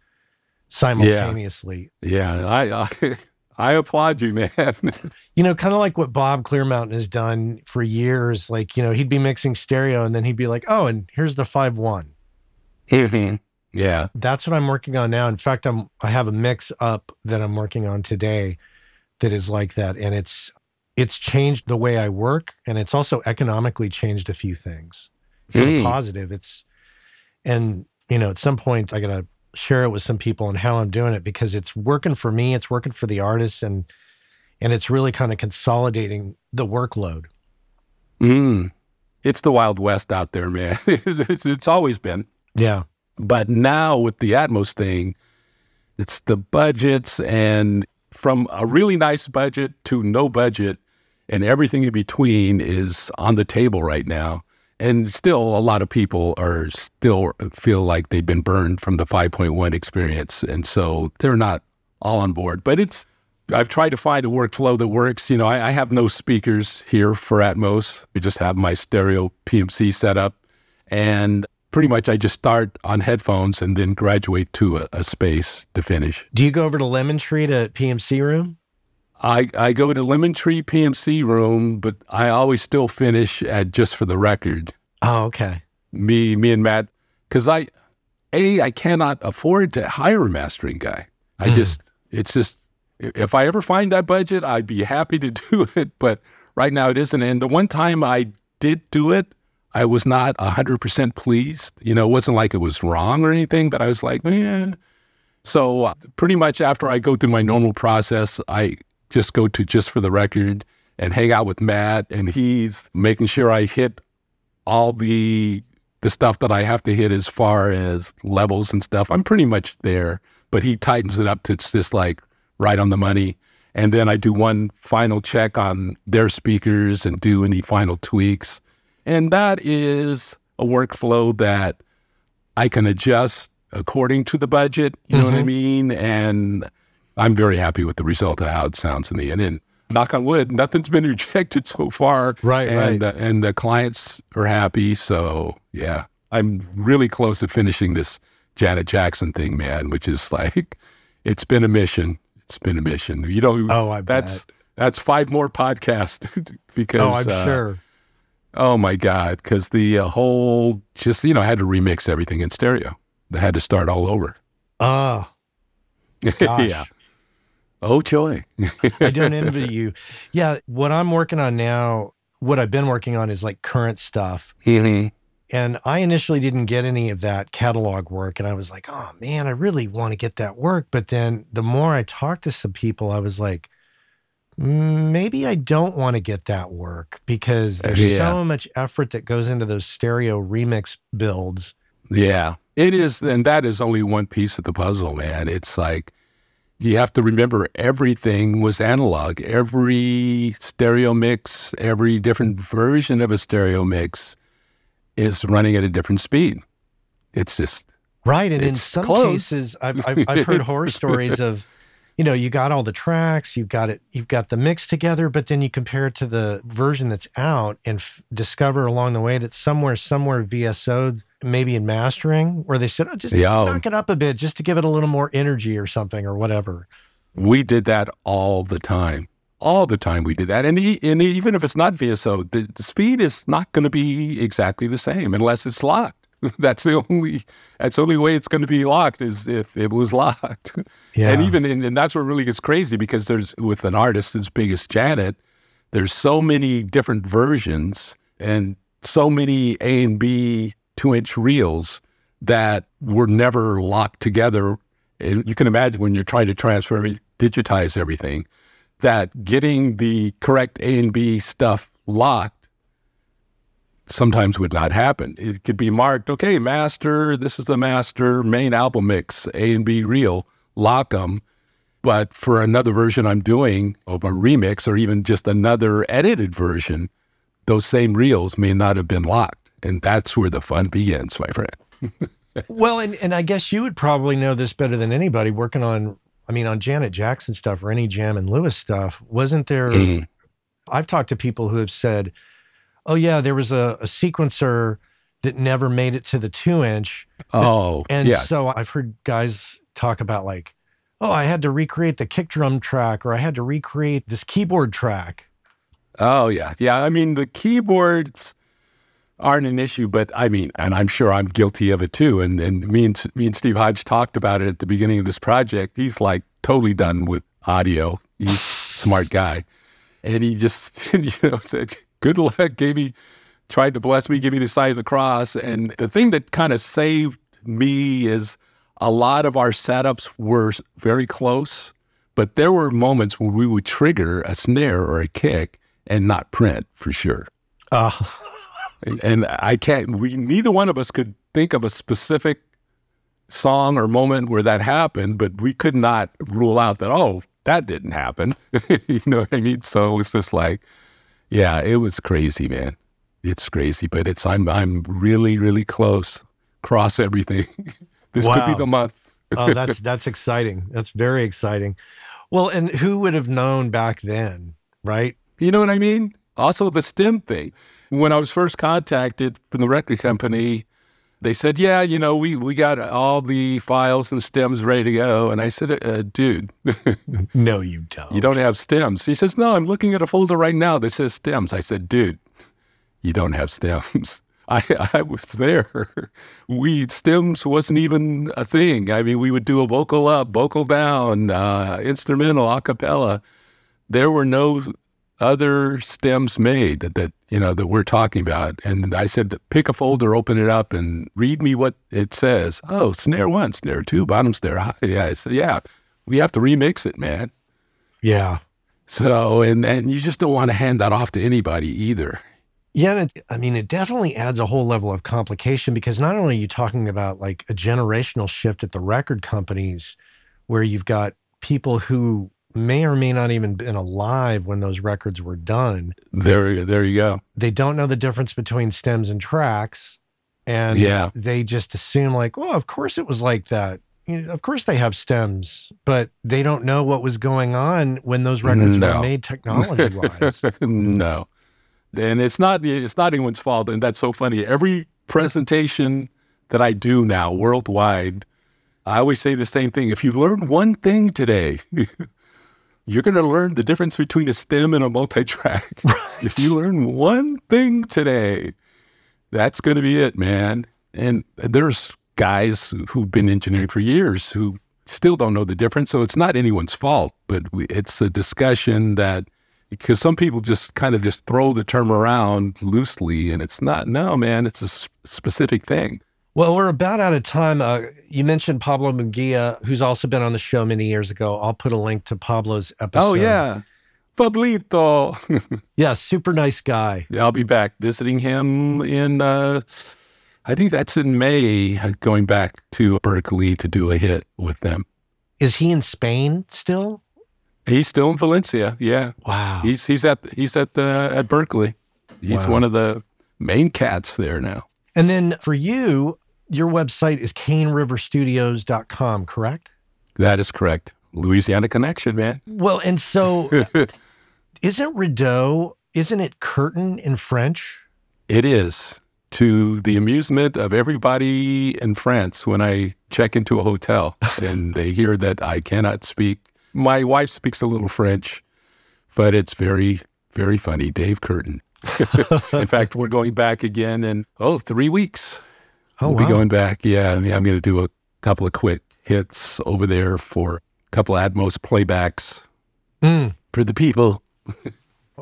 simultaneously. Yeah, yeah. I, I I applaud you, man. You know, kind of like what Bob Clearmountain has done for years. Like, you know, he'd be mixing stereo and then he'd be like, oh, and here's the five one. Mm-hmm. Yeah. That's what I'm working on now. In fact, I'm I have a mix up that I'm working on today that is like that. And it's it's changed the way I work, and it's also economically changed a few things. For mm. the positive. It's and you know, at some point I gotta share it with some people on how I'm doing it, because it's working for me, it's working for the artists, and and it's really kind of consolidating the workload. Mm. It's the Wild West out there, man. it's, it's always been. Yeah. But now with the Atmos thing, it's the budgets, and from a really nice budget to no budget and everything in between is on the table right now. And still a lot of people are still feel like they've been burned from the five point one experience. And so they're not all on board, but it's, I've tried to find a workflow that works. You know, I, I have no speakers here for Atmos. I just have my stereo P M C set up, and pretty much I just start on headphones and then graduate to a, a space to finish. Do you go over to Lemon Tree to P M C room? I, I go to Lemon Tree P M C room, but I always still finish at Just For The Record. Oh, okay. Me me and Matt, because I, A, I cannot afford to hire a mastering guy. I mm. just, it's just, if I ever find that budget, I'd be happy to do it, but right now it isn't. And the one time I did do it, I was not one hundred percent pleased. You know, it wasn't like it was wrong or anything, but I was like, man. So uh, pretty much after I go through my normal process, I just go to Just For The Record and hang out with Matt, and he's making sure I hit all the the stuff that I have to hit as far as levels and stuff. I'm pretty much there, but he tightens it up to it's just like right on the money. And then I do one final check on their speakers and do any final tweaks. And that is a workflow that I can adjust according to the budget, you know mm-hmm. what I mean? And I'm very happy with the result of how it sounds in the end. And knock on wood, nothing's been rejected so far. Right, and, right. Uh, and the clients are happy. So, yeah, I'm really close to finishing this Janet Jackson thing, man, which is like, it's been a mission. It's been a mission. You know, oh, I that's, bet. That's five more podcasts because... Oh, I'm uh, sure. Oh, my God, because the uh, whole, just, you know, I had to remix everything in stereo. I had to start all over. Ah. Uh, Gosh. Yeah. Oh, Choi. I don't envy you. Yeah. What I'm working on now, what I've been working on is like current stuff. Mm-hmm. And I initially didn't get any of that catalog work. And I was like, oh man, I really want to get that work. But then the more I talked to some people, I was like, maybe I don't want to get that work because there's yeah. so much effort that goes into those stereo remix builds. Yeah, it is. And that is only one piece of the puzzle, man. It's like, you have to remember everything was analog. Every stereo mix, every different version of a stereo mix is running at a different speed. It's just right. And in some close. cases, I've, I've, I've heard horror stories of, you know, you got all the tracks, you've got it, you've got the mix together, but then you compare it to the version that's out and f- discover along the way that somewhere, somewhere V S O'd, maybe in mastering, where they said, oh, just Yo. knock it up a bit just to give it a little more energy or something or whatever. We did that all the time. All the time we did that. And, e- and even if it's not V S O, the, the speed is not going to be exactly the same unless it's locked. That's the only that's the only way it's going to be locked is if it was locked. Yeah. And even in, and that's what really gets crazy because there's, with an artist as big as Janet, there's so many different versions and so many A and B two-inch reels that were never locked together. And you can imagine when you're trying to transfer, every, digitize everything, that getting the correct A and B stuff locked sometimes would not happen. It could be marked, okay, master, this is the master, main album mix, A and B reel, lock them. But for another version I'm doing of a remix or even just another edited version, those same reels may not have been locked. And that's where the fun begins, my friend. Well, and, and I guess you would probably know this better than anybody working on, I mean, on Janet Jackson stuff or any Jam and Lewis stuff, wasn't there, mm. I've talked to people who have said, oh yeah, there was a, a sequencer that never made it to the two inch. Oh, And yeah. so I've heard guys talk about like, oh, I had to recreate the kick drum track or I had to recreate this keyboard track. Oh yeah. Yeah. I mean, the keyboards aren't an issue, but I mean, and I'm sure I'm guilty of it too. And and me and, me and Steve Hodge talked about it at the beginning of this project. He's like totally done with audio. He's a smart guy. And he just, you know, said, good luck, gave me, tried to bless me, give me the sign of the cross. And the thing that kind of saved me is a lot of our setups were very close, but there were moments when we would trigger a snare or a kick and not print for sure. Uh. And, and I can't, we, neither one of us could think of a specific song or moment where that happened, but we could not rule out that, oh, that didn't happen. You know what I mean? So it's just like, yeah, it was crazy, man. It's crazy, but it's I'm I'm really really close. Cross everything. This wow. could be the month. Oh, that's that's exciting. That's very exciting. Well, and who would have known back then, right? You know what I mean? Also the stem thing. When I was first contacted from the record company, they said, "Yeah, you know, we we got all the files and stems ready to go." And I said, uh, "Dude, no, you don't. You don't have stems." He says, "No, I'm looking at a folder right now that says stems." I said, "Dude, you don't have stems." I I was there. We stems wasn't even a thing. I mean, we would do a vocal up, vocal down, uh, instrumental, a cappella. There were no other stems made that, that you know that we're talking about. And I said, pick a folder, open it up, and read me what it says. Oh, snare one, snare two, bottom snare high. Yeah, I said, yeah, we have to remix it, man. Yeah. So, and, and you just don't want to hand that off to anybody either. Yeah, and it, I mean, it definitely adds a whole level of complication because not only are you talking about like a generational shift at the record companies where you've got people who may or may not even been alive when those records were done. There, there you go. They don't know the difference between stems and tracks. And yeah. they just assume like, well, of course it was like that. You know, of course they have stems, but they don't know what was going on when those records no. were made technology-wise. No. And it's not, it's not anyone's fault. And that's so funny. Every presentation that I do now worldwide, I always say the same thing. If you learn one thing today, you're going to learn the difference between a stem and a multi-track. Right. If you learn one thing today, that's going to be it, man. And there's guys who've been engineering for years who still don't know the difference. So it's not anyone's fault, but we, it's a discussion that, because some people just kind of just throw the term around loosely, and it's not, no, man, it's a sp- specific thing. Well, we're about out of time. Uh, you mentioned Pablo Munguia, who's also been on the show many years ago. I'll put a link to Pablo's episode. Oh, yeah. Pablito. Yeah, super nice guy. I'll be back visiting him in, uh, I think that's in May, going back to Berkeley to do a hit with them. Is he in Spain still? He's still in Valencia, yeah. Wow. He's he's at he's at the at Berkeley. He's wow. one of the main cats there now. And then for you, your website is cane river studios dot com, correct? That is correct. Louisiana connection, man. Well, and so isn't Rideau, isn't it curtain in French? It is. To the amusement of everybody in France when I check into a hotel and they hear that I cannot speak. My wife speaks a little French, but it's very, very funny. Dave Curtin. In fact, we're going back again in, oh, three weeks. Oh, we'll wow. be going back. Yeah, yeah I'm going to do a couple of quick hits over there for a couple of Atmos playbacks mm. for the people.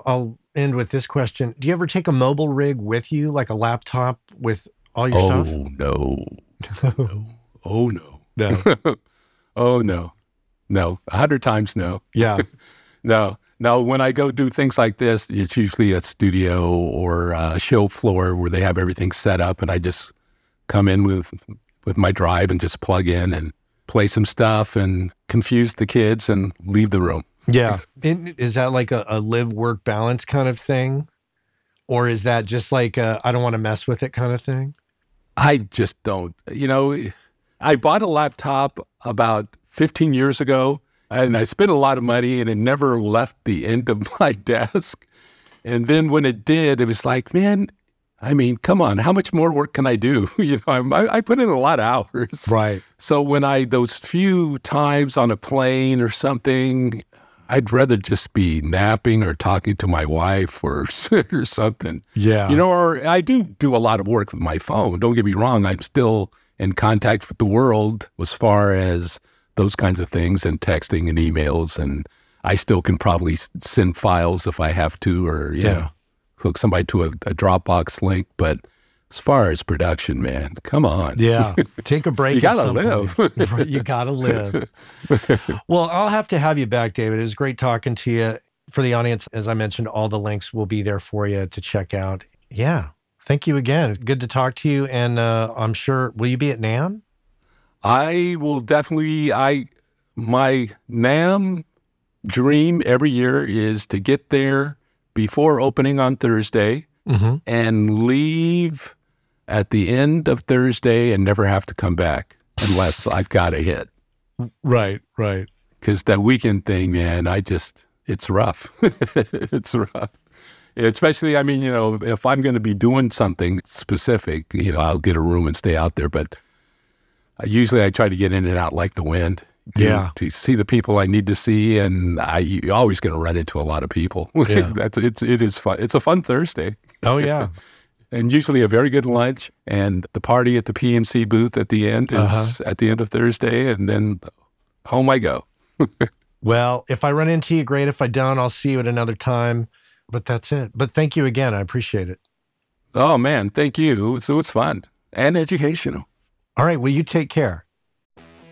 I'll end with this question. Do you ever take a mobile rig with you, like a laptop with all your oh, stuff? Oh, no. no. Oh, no. No. oh, no. No. A hundred times no. Yeah. no. Now, when I go do things like this, it's usually a studio or a show floor where they have everything set up, and I just come in with with my drive and just plug in and play some stuff and confuse the kids and leave the room. Yeah. It, is that like a, a live-work balance kind of thing? Or is that just like a, I don't want to mess with it kind of thing? I just don't. You know, I bought a laptop about fifteen years ago, and I spent a lot of money, and it never left the end of my desk. And then when it did, it was like, man, I mean, come on, how much more work can I do? You know, I'm, I, I put in a lot of hours. Right. So when I, those few times on a plane or something, I'd rather just be napping or talking to my wife or, or something. Yeah. You know, or I do do a lot of work with my phone. Don't get me wrong. I'm still in contact with the world as far as those kinds of things, and texting and emails, and I still can probably send files if I have to, or yeah, yeah. hook somebody to a, a Dropbox link. But as far as production, man, come on. Yeah, take a break. you gotta live. you gotta live. Well, I'll have to have you back, David. It was great talking to you. For the audience, as I mentioned, all the links will be there for you to check out. Yeah, thank you again. Good to talk to you, and uh, I'm sure, will you be at NAMM? I will definitely, I, my NAMM dream every year is to get there before opening on Thursday mm-hmm. and leave at the end of Thursday and never have to come back unless I've got a hit. Right, right. Because that weekend thing, man, I just, it's rough. it's rough. Especially, I mean, you know, if I'm going to be doing something specific, you know, I'll get a room and stay out there, but usually I try to get in and out like the wind. To, yeah. To see the people I need to see, and I, you're always going to run into a lot of people. Yeah. That's, it's, it is fun. It's a fun Thursday. Oh, yeah. And usually a very good lunch, and the party at the P M C booth at the end is uh-huh. at the end of Thursday, and then home I go. Well, if I run into you, great. If I don't, I'll see you at another time. But that's it. But thank you again. I appreciate it. Oh, man. Thank you. So it's fun and educational. All right, well, you take care.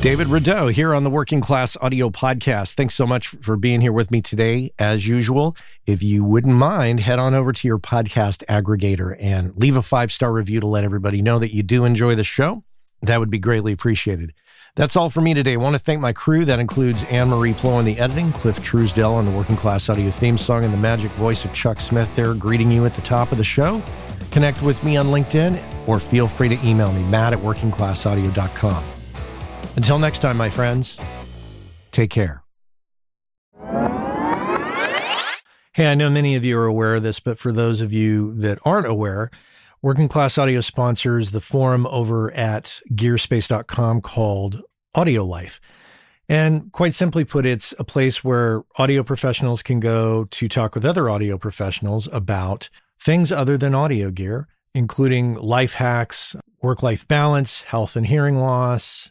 David Rideau here on the Working Class Audio Podcast. Thanks so much for being here with me today. As usual, if you wouldn't mind, head on over to your podcast aggregator and leave a five-star review to let everybody know that you do enjoy the show. That would be greatly appreciated. That's all for me today. I want to thank my crew. That includes Anne-Marie Plo on the editing, Cliff Truesdell on the Working Class Audio theme song, and the magic voice of Chuck Smith there greeting you at the top of the show. Connect with me on LinkedIn or feel free to email me, Matt at working class audio dot com. Until next time, my friends, take care. Hey, I know many of you are aware of this, but for those of you that aren't aware, Working Class Audio sponsors the forum over at gearspace dot com called Audio Life. And quite simply put, it's a place where audio professionals can go to talk with other audio professionals about things other than audio gear, including life hacks, work-life balance, health and hearing loss.